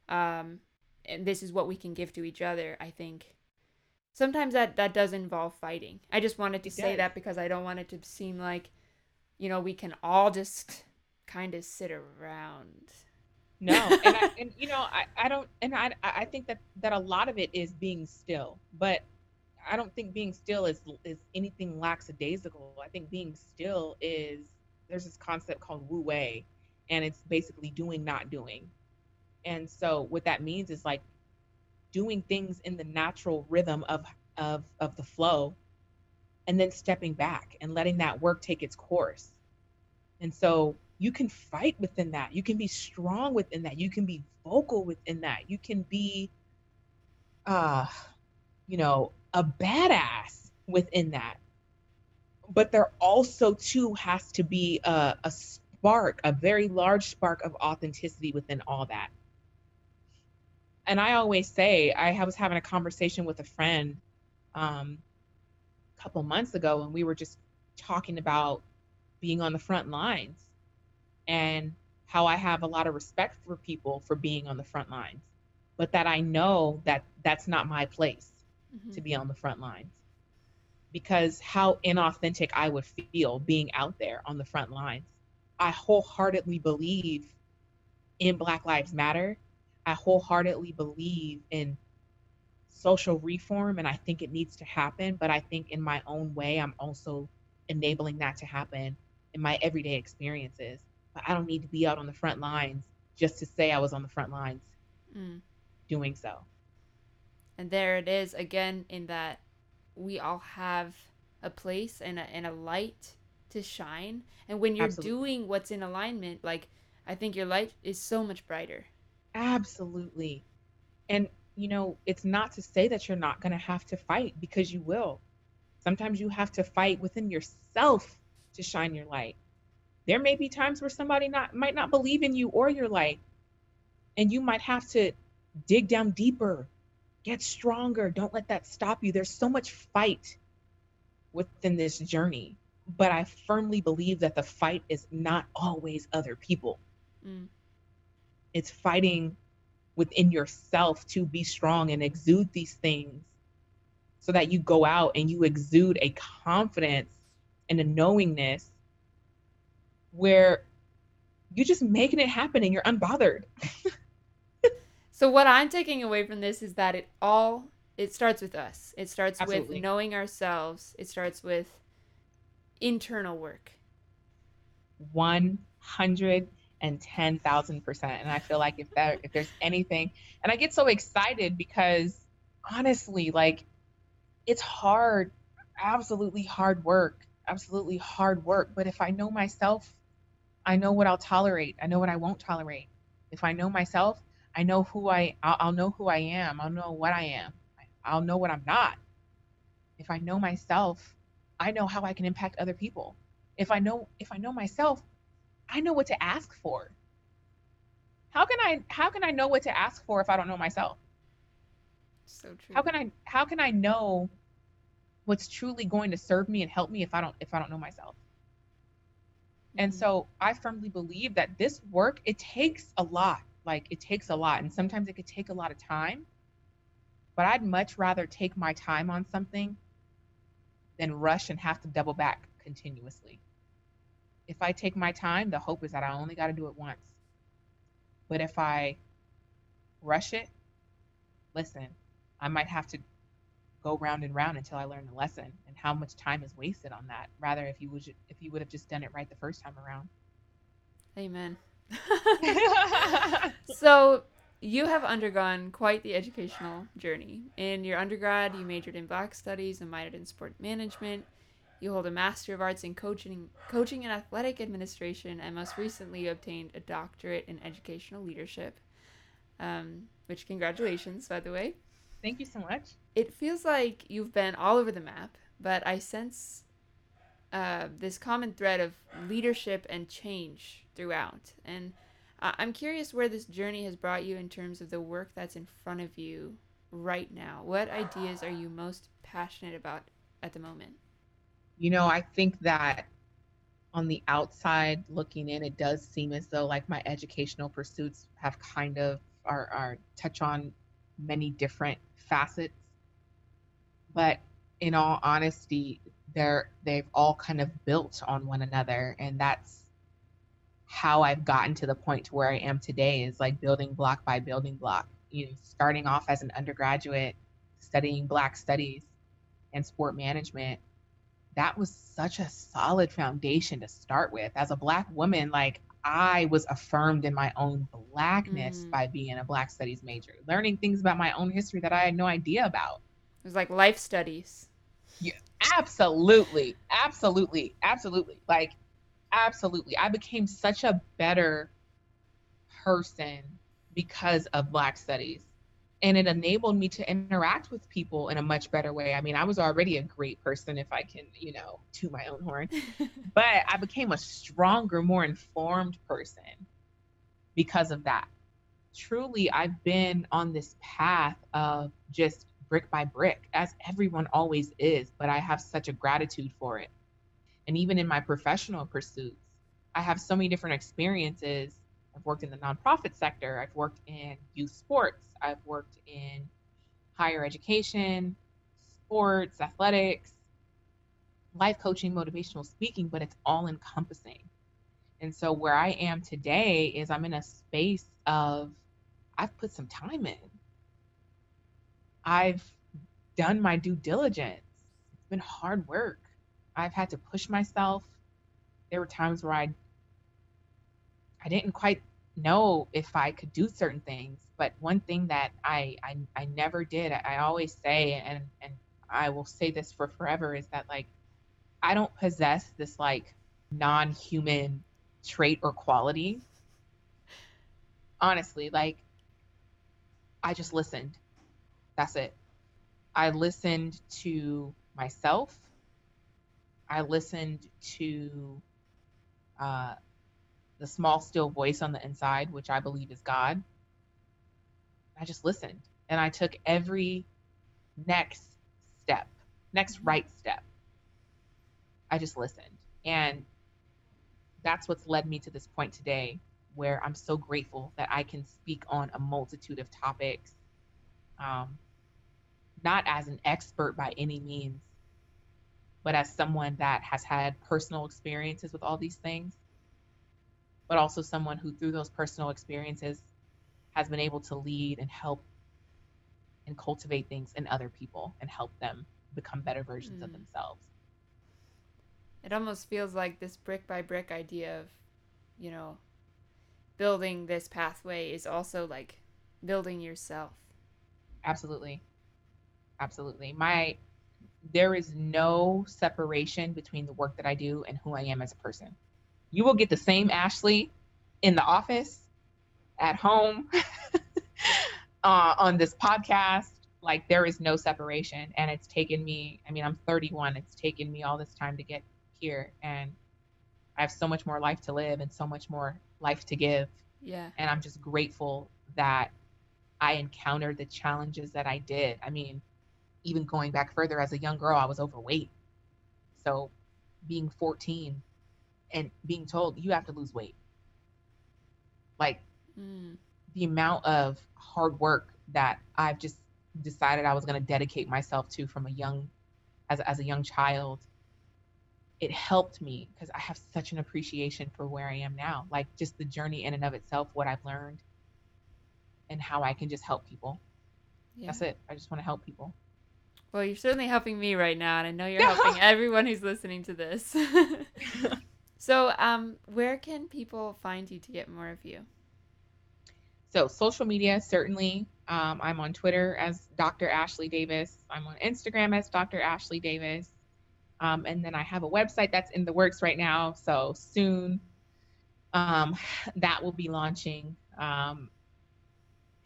Um, and this is what we can give to each other. I think sometimes that, that does involve fighting. I just wanted to it say does. That because I don't want it to seem like, you know, we can all just kind of sit around. No. And, I, and you know, I, I don't, and I, I think that, that a lot of it is being still, but I don't think being still is is anything lackadaisical. I think being still is, there's this concept called Wu Wei, and it's basically doing, not doing. And so what that means is like doing things in the natural rhythm of, of, of the flow, and then stepping back and letting that work take its course. And so you can fight within that. You can be strong within that. You can be vocal within that. You can be, uh, you know, a badass within that, but there also too has to be a, a spark, a very large spark of authenticity within all that. And I always say, I was having a conversation with a friend um, a couple months ago, and we were just talking about being on the front lines and how I have a lot of respect for people for being on the front lines, but that I know that that's not my place. Mm-hmm. To be on the front lines, because how inauthentic I would feel being out there on the front lines. I wholeheartedly believe in Black Lives Matter. I wholeheartedly believe in social reform, and I think it needs to happen, but I think in my own way, I'm also enabling that to happen in my everyday experiences. But I don't need to be out on the front lines just to say I was on the front lines mm. doing so. And there it is again, in that we all have a place and a, and a light to shine. And when you're Absolutely. Doing what's in alignment, like, I think your light is so much brighter. Absolutely. And, you know, it's not to say that you're not going to have to fight, because you will. Sometimes you have to fight within yourself to shine your light. There may be times where somebody not might not believe in you or your light, and you might have to dig down deeper. Get stronger. Don't let that stop you. There's so much fight within this journey, but I firmly believe that the fight is not always other people. Mm. It's fighting within yourself to be strong and exude these things so that you go out and you exude a confidence and a knowingness where you're just making it happen and you're unbothered. So what I'm taking away from this is that it all, it starts with us. It starts Absolutely. With knowing ourselves. It starts with internal work. one hundred percent. one hundred ten thousand percent. And I feel like if that, if there's anything, and I get so excited because honestly, like it's hard, absolutely hard work, absolutely hard work. But if I know myself, I know what I'll tolerate. I know what I won't tolerate. If I know myself, I know who I, I'll, I'll know who I am. I'll know what I am. I'll know what I'm not. If I know myself, I know how I can impact other people. If I know, if I know myself, I know what to ask for. How can I, how can I know what to ask for if I don't know myself? So true. How can I, how can I know what's truly going to serve me and help me if I don't, if I don't know myself? Mm-hmm. And so I firmly believe that this work, it takes a lot. Like it takes a lot. And sometimes it could take a lot of time, but I'd much rather take my time on something than rush and have to double back continuously. If I take my time, the hope is that I only got to do it once. But if I rush it, listen, I might have to go round and round until I learn the lesson, and how much time is wasted on that, rather if you would, if you would have just done it right the first time around. Amen. So you have undergone quite the educational journey. In your undergrad, you majored in Black Studies and minored in sport management. You hold a Master of Arts in Coaching, Coaching and Athletic Administration, and most recently you obtained a doctorate in Educational Leadership, um, which congratulations, by the way. Thank you so much. It feels like you've been all over the map, but I sense uh, this common thread of leadership and change throughout. And uh, I'm curious where this journey has brought you in terms of the work that's in front of you right now. What ideas are you most passionate about at the moment? You know, I think that on the outside looking in, it does seem as though like my educational pursuits have kind of are, are touch on many different facets. But in all honesty, they're they've all kind of built on one another. And that's how I've gotten to the point to where I am today, is like building block by building block, you know, starting off as an undergraduate, studying Black Studies and sport management. That was such a solid foundation to start with. As a Black woman, like I was affirmed in my own Blackness mm. by being a Black Studies major, learning things about my own history that I had no idea about. It was like life studies. Yeah, absolutely, absolutely, absolutely. Like, absolutely. I became such a better person because of Black Studies. And it enabled me to interact with people in a much better way. I mean, I was already a great person, if I can, you know, toot my own horn. But I became a stronger, more informed person because of that. Truly, I've been on this path of just brick by brick, as everyone always is. But I have such a gratitude for it. And even in my professional pursuits, I have so many different experiences. I've worked in the nonprofit sector. I've worked in youth sports. I've worked in higher education, sports, athletics, life coaching, motivational speaking, but it's all encompassing. And so where I am today is I'm in a space of, I've put some time in. I've done my due diligence. It's been hard work. I've had to push myself. There were times where I I didn't quite know if I could do certain things, but one thing that I I, I never did, I always say, and, and I will say this for forever, is that like, I don't possess this like non-human trait or quality. Honestly, like I just listened. That's it. I listened to myself. I listened to, uh, the small, still voice on the inside, which I believe is God. I just listened and I took every next step, next right step. I just listened. And that's what's led me to this point today where I'm so grateful that I can speak on a multitude of topics, um, not as an expert by any means, but as someone that has had personal experiences with all these things, but also someone who through those personal experiences has been able to lead and help and cultivate things in other people and help them become better versions mm. of themselves. It almost feels like this brick by brick idea of you know, building this pathway is also like building yourself. Absolutely. Absolutely. My, there is no separation between the work that I do and who I am as a person. You will get the same Ashley in the office, at home, uh, on this podcast. Like, there is no separation. And it's taken me, I mean, I'm thirty-one. It's taken me all this time to get here. And I have so much more life to live and so much more life to give. Yeah. And I'm just grateful that I encountered the challenges that I did. I mean, even going back further, as a young girl, I was overweight. So being fourteen and being told you have to lose weight, like mm. the amount of hard work that I've just decided I was going to dedicate myself to from a young, as, as a young child, it helped me because I have such an appreciation for where I am now. Like, just the journey in and of itself, what I've learned and how I can just help people. Yeah. That's it. I just want to help people. Well, you're certainly helping me right now, and I know you're helping everyone who's listening to this. So, um, where can people find you to get more of you? So, social media, certainly. Um, I'm on Twitter as Doctor Ashley Davis. I'm on Instagram as Doctor Ashley Davis. Um, and then I have a website that's in the works right now. So soon, um, that will be launching. Um,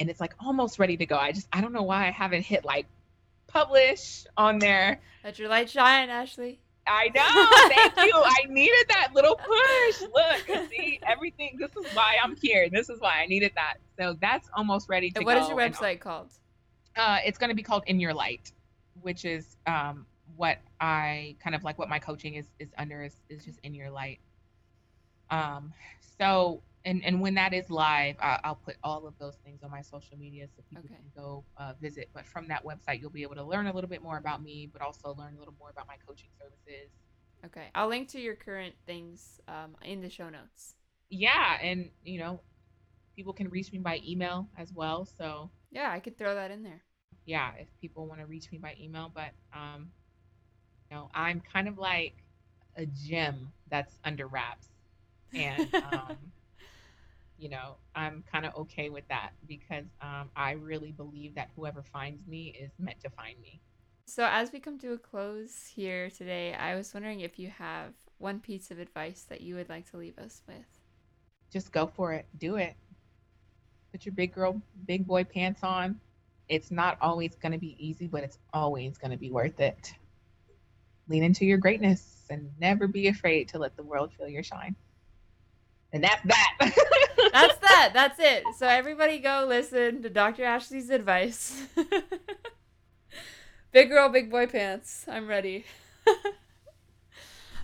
and it's like almost ready to go. I just, I don't know why I haven't hit like publish on there. Let your light shine, Ashley. I know. Thank you. I needed that little push. Look, see, everything. This is why I'm here. This is why I needed that. So that's almost ready to go. And what is your website called? Uh, it's going to be called In Your Light, which is um, what I kind of like, what my coaching is, is under is, is just In Your Light. Um, so, and, and when that is live, I, I'll put all of those things on my social media so people okay. can go uh, visit. But from that website, you'll be able to learn a little bit more about me, but also learn a little more about my coaching services. Okay. I'll link to your current things um, in the show notes. Yeah. And, you know, people can reach me by email as well. So yeah, I could throw that in there. Yeah. If people want to reach me by email, but, um, you know, I'm kind of like a gem that's under wraps. And, um, you know, I'm kind of okay with that because um, I really believe that whoever finds me is meant to find me. So as we come to a close here today, I was wondering if you have one piece of advice that you would like to leave us with. Just go for it. Do it. Put your big girl, big boy pants on. It's not always going to be easy, but it's always going to be worth it. Lean into your greatness and never be afraid to let the world feel your shine. And that's that. That's that. That's it. So everybody go listen to Doctor Ashley's advice. Big girl, big boy pants. I'm ready. uh,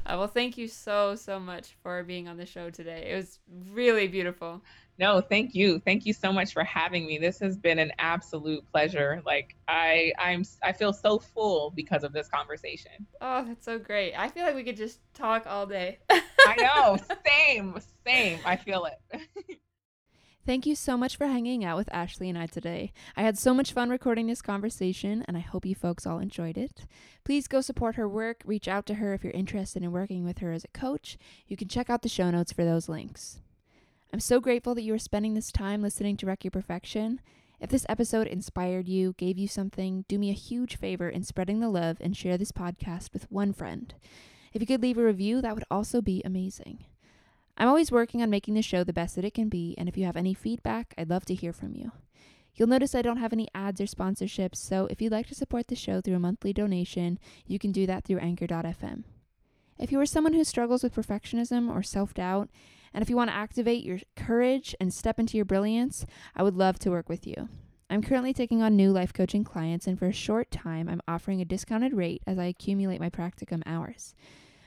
well, thank you so, so much for being on the show today. It was really beautiful. No, thank you. Thank you so much for having me. This has been an absolute pleasure. Like I, I'm, I feel so full because of this conversation. Oh, that's so great. I feel like we could just talk all day. I know. Same, same. I feel it. Thank you so much for hanging out with Ashley and I today. I had so much fun recording this conversation, and I hope you folks all enjoyed it. Please go support her work. Reach out to her if you're interested in working with her as a coach. You can check out the show notes for those links. I'm so grateful that you are spending this time listening to Wreck Your Perfection. If this episode inspired you, gave you something, do me a huge favor in spreading the love and share this podcast with one friend. If you could leave a review, that would also be amazing. I'm always working on making the show the best that it can be, and if you have any feedback, I'd love to hear from you. You'll notice I don't have any ads or sponsorships, so if you'd like to support the show through a monthly donation, you can do that through anchor dot f m. If you are someone who struggles with perfectionism or self-doubt, and if you want to activate your courage and step into your brilliance, I would love to work with you. I'm currently taking on new life coaching clients, and for a short time, I'm offering a discounted rate as I accumulate my practicum hours.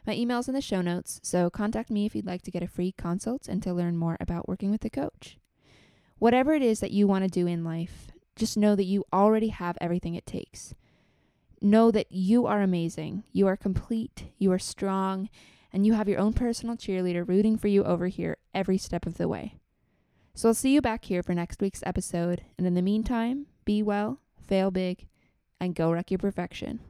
My email's in the show notes, so contact me if you'd like to get a free consult and to learn more about working with a coach. Whatever it is that you want to do in life, just know that you already have everything it takes. Know that you are amazing, you are complete, you are strong, and you have your own personal cheerleader rooting for you over here every step of the way. So I'll see you back here for next week's episode. And in the meantime, be well, fail big, and go wreck your perfection.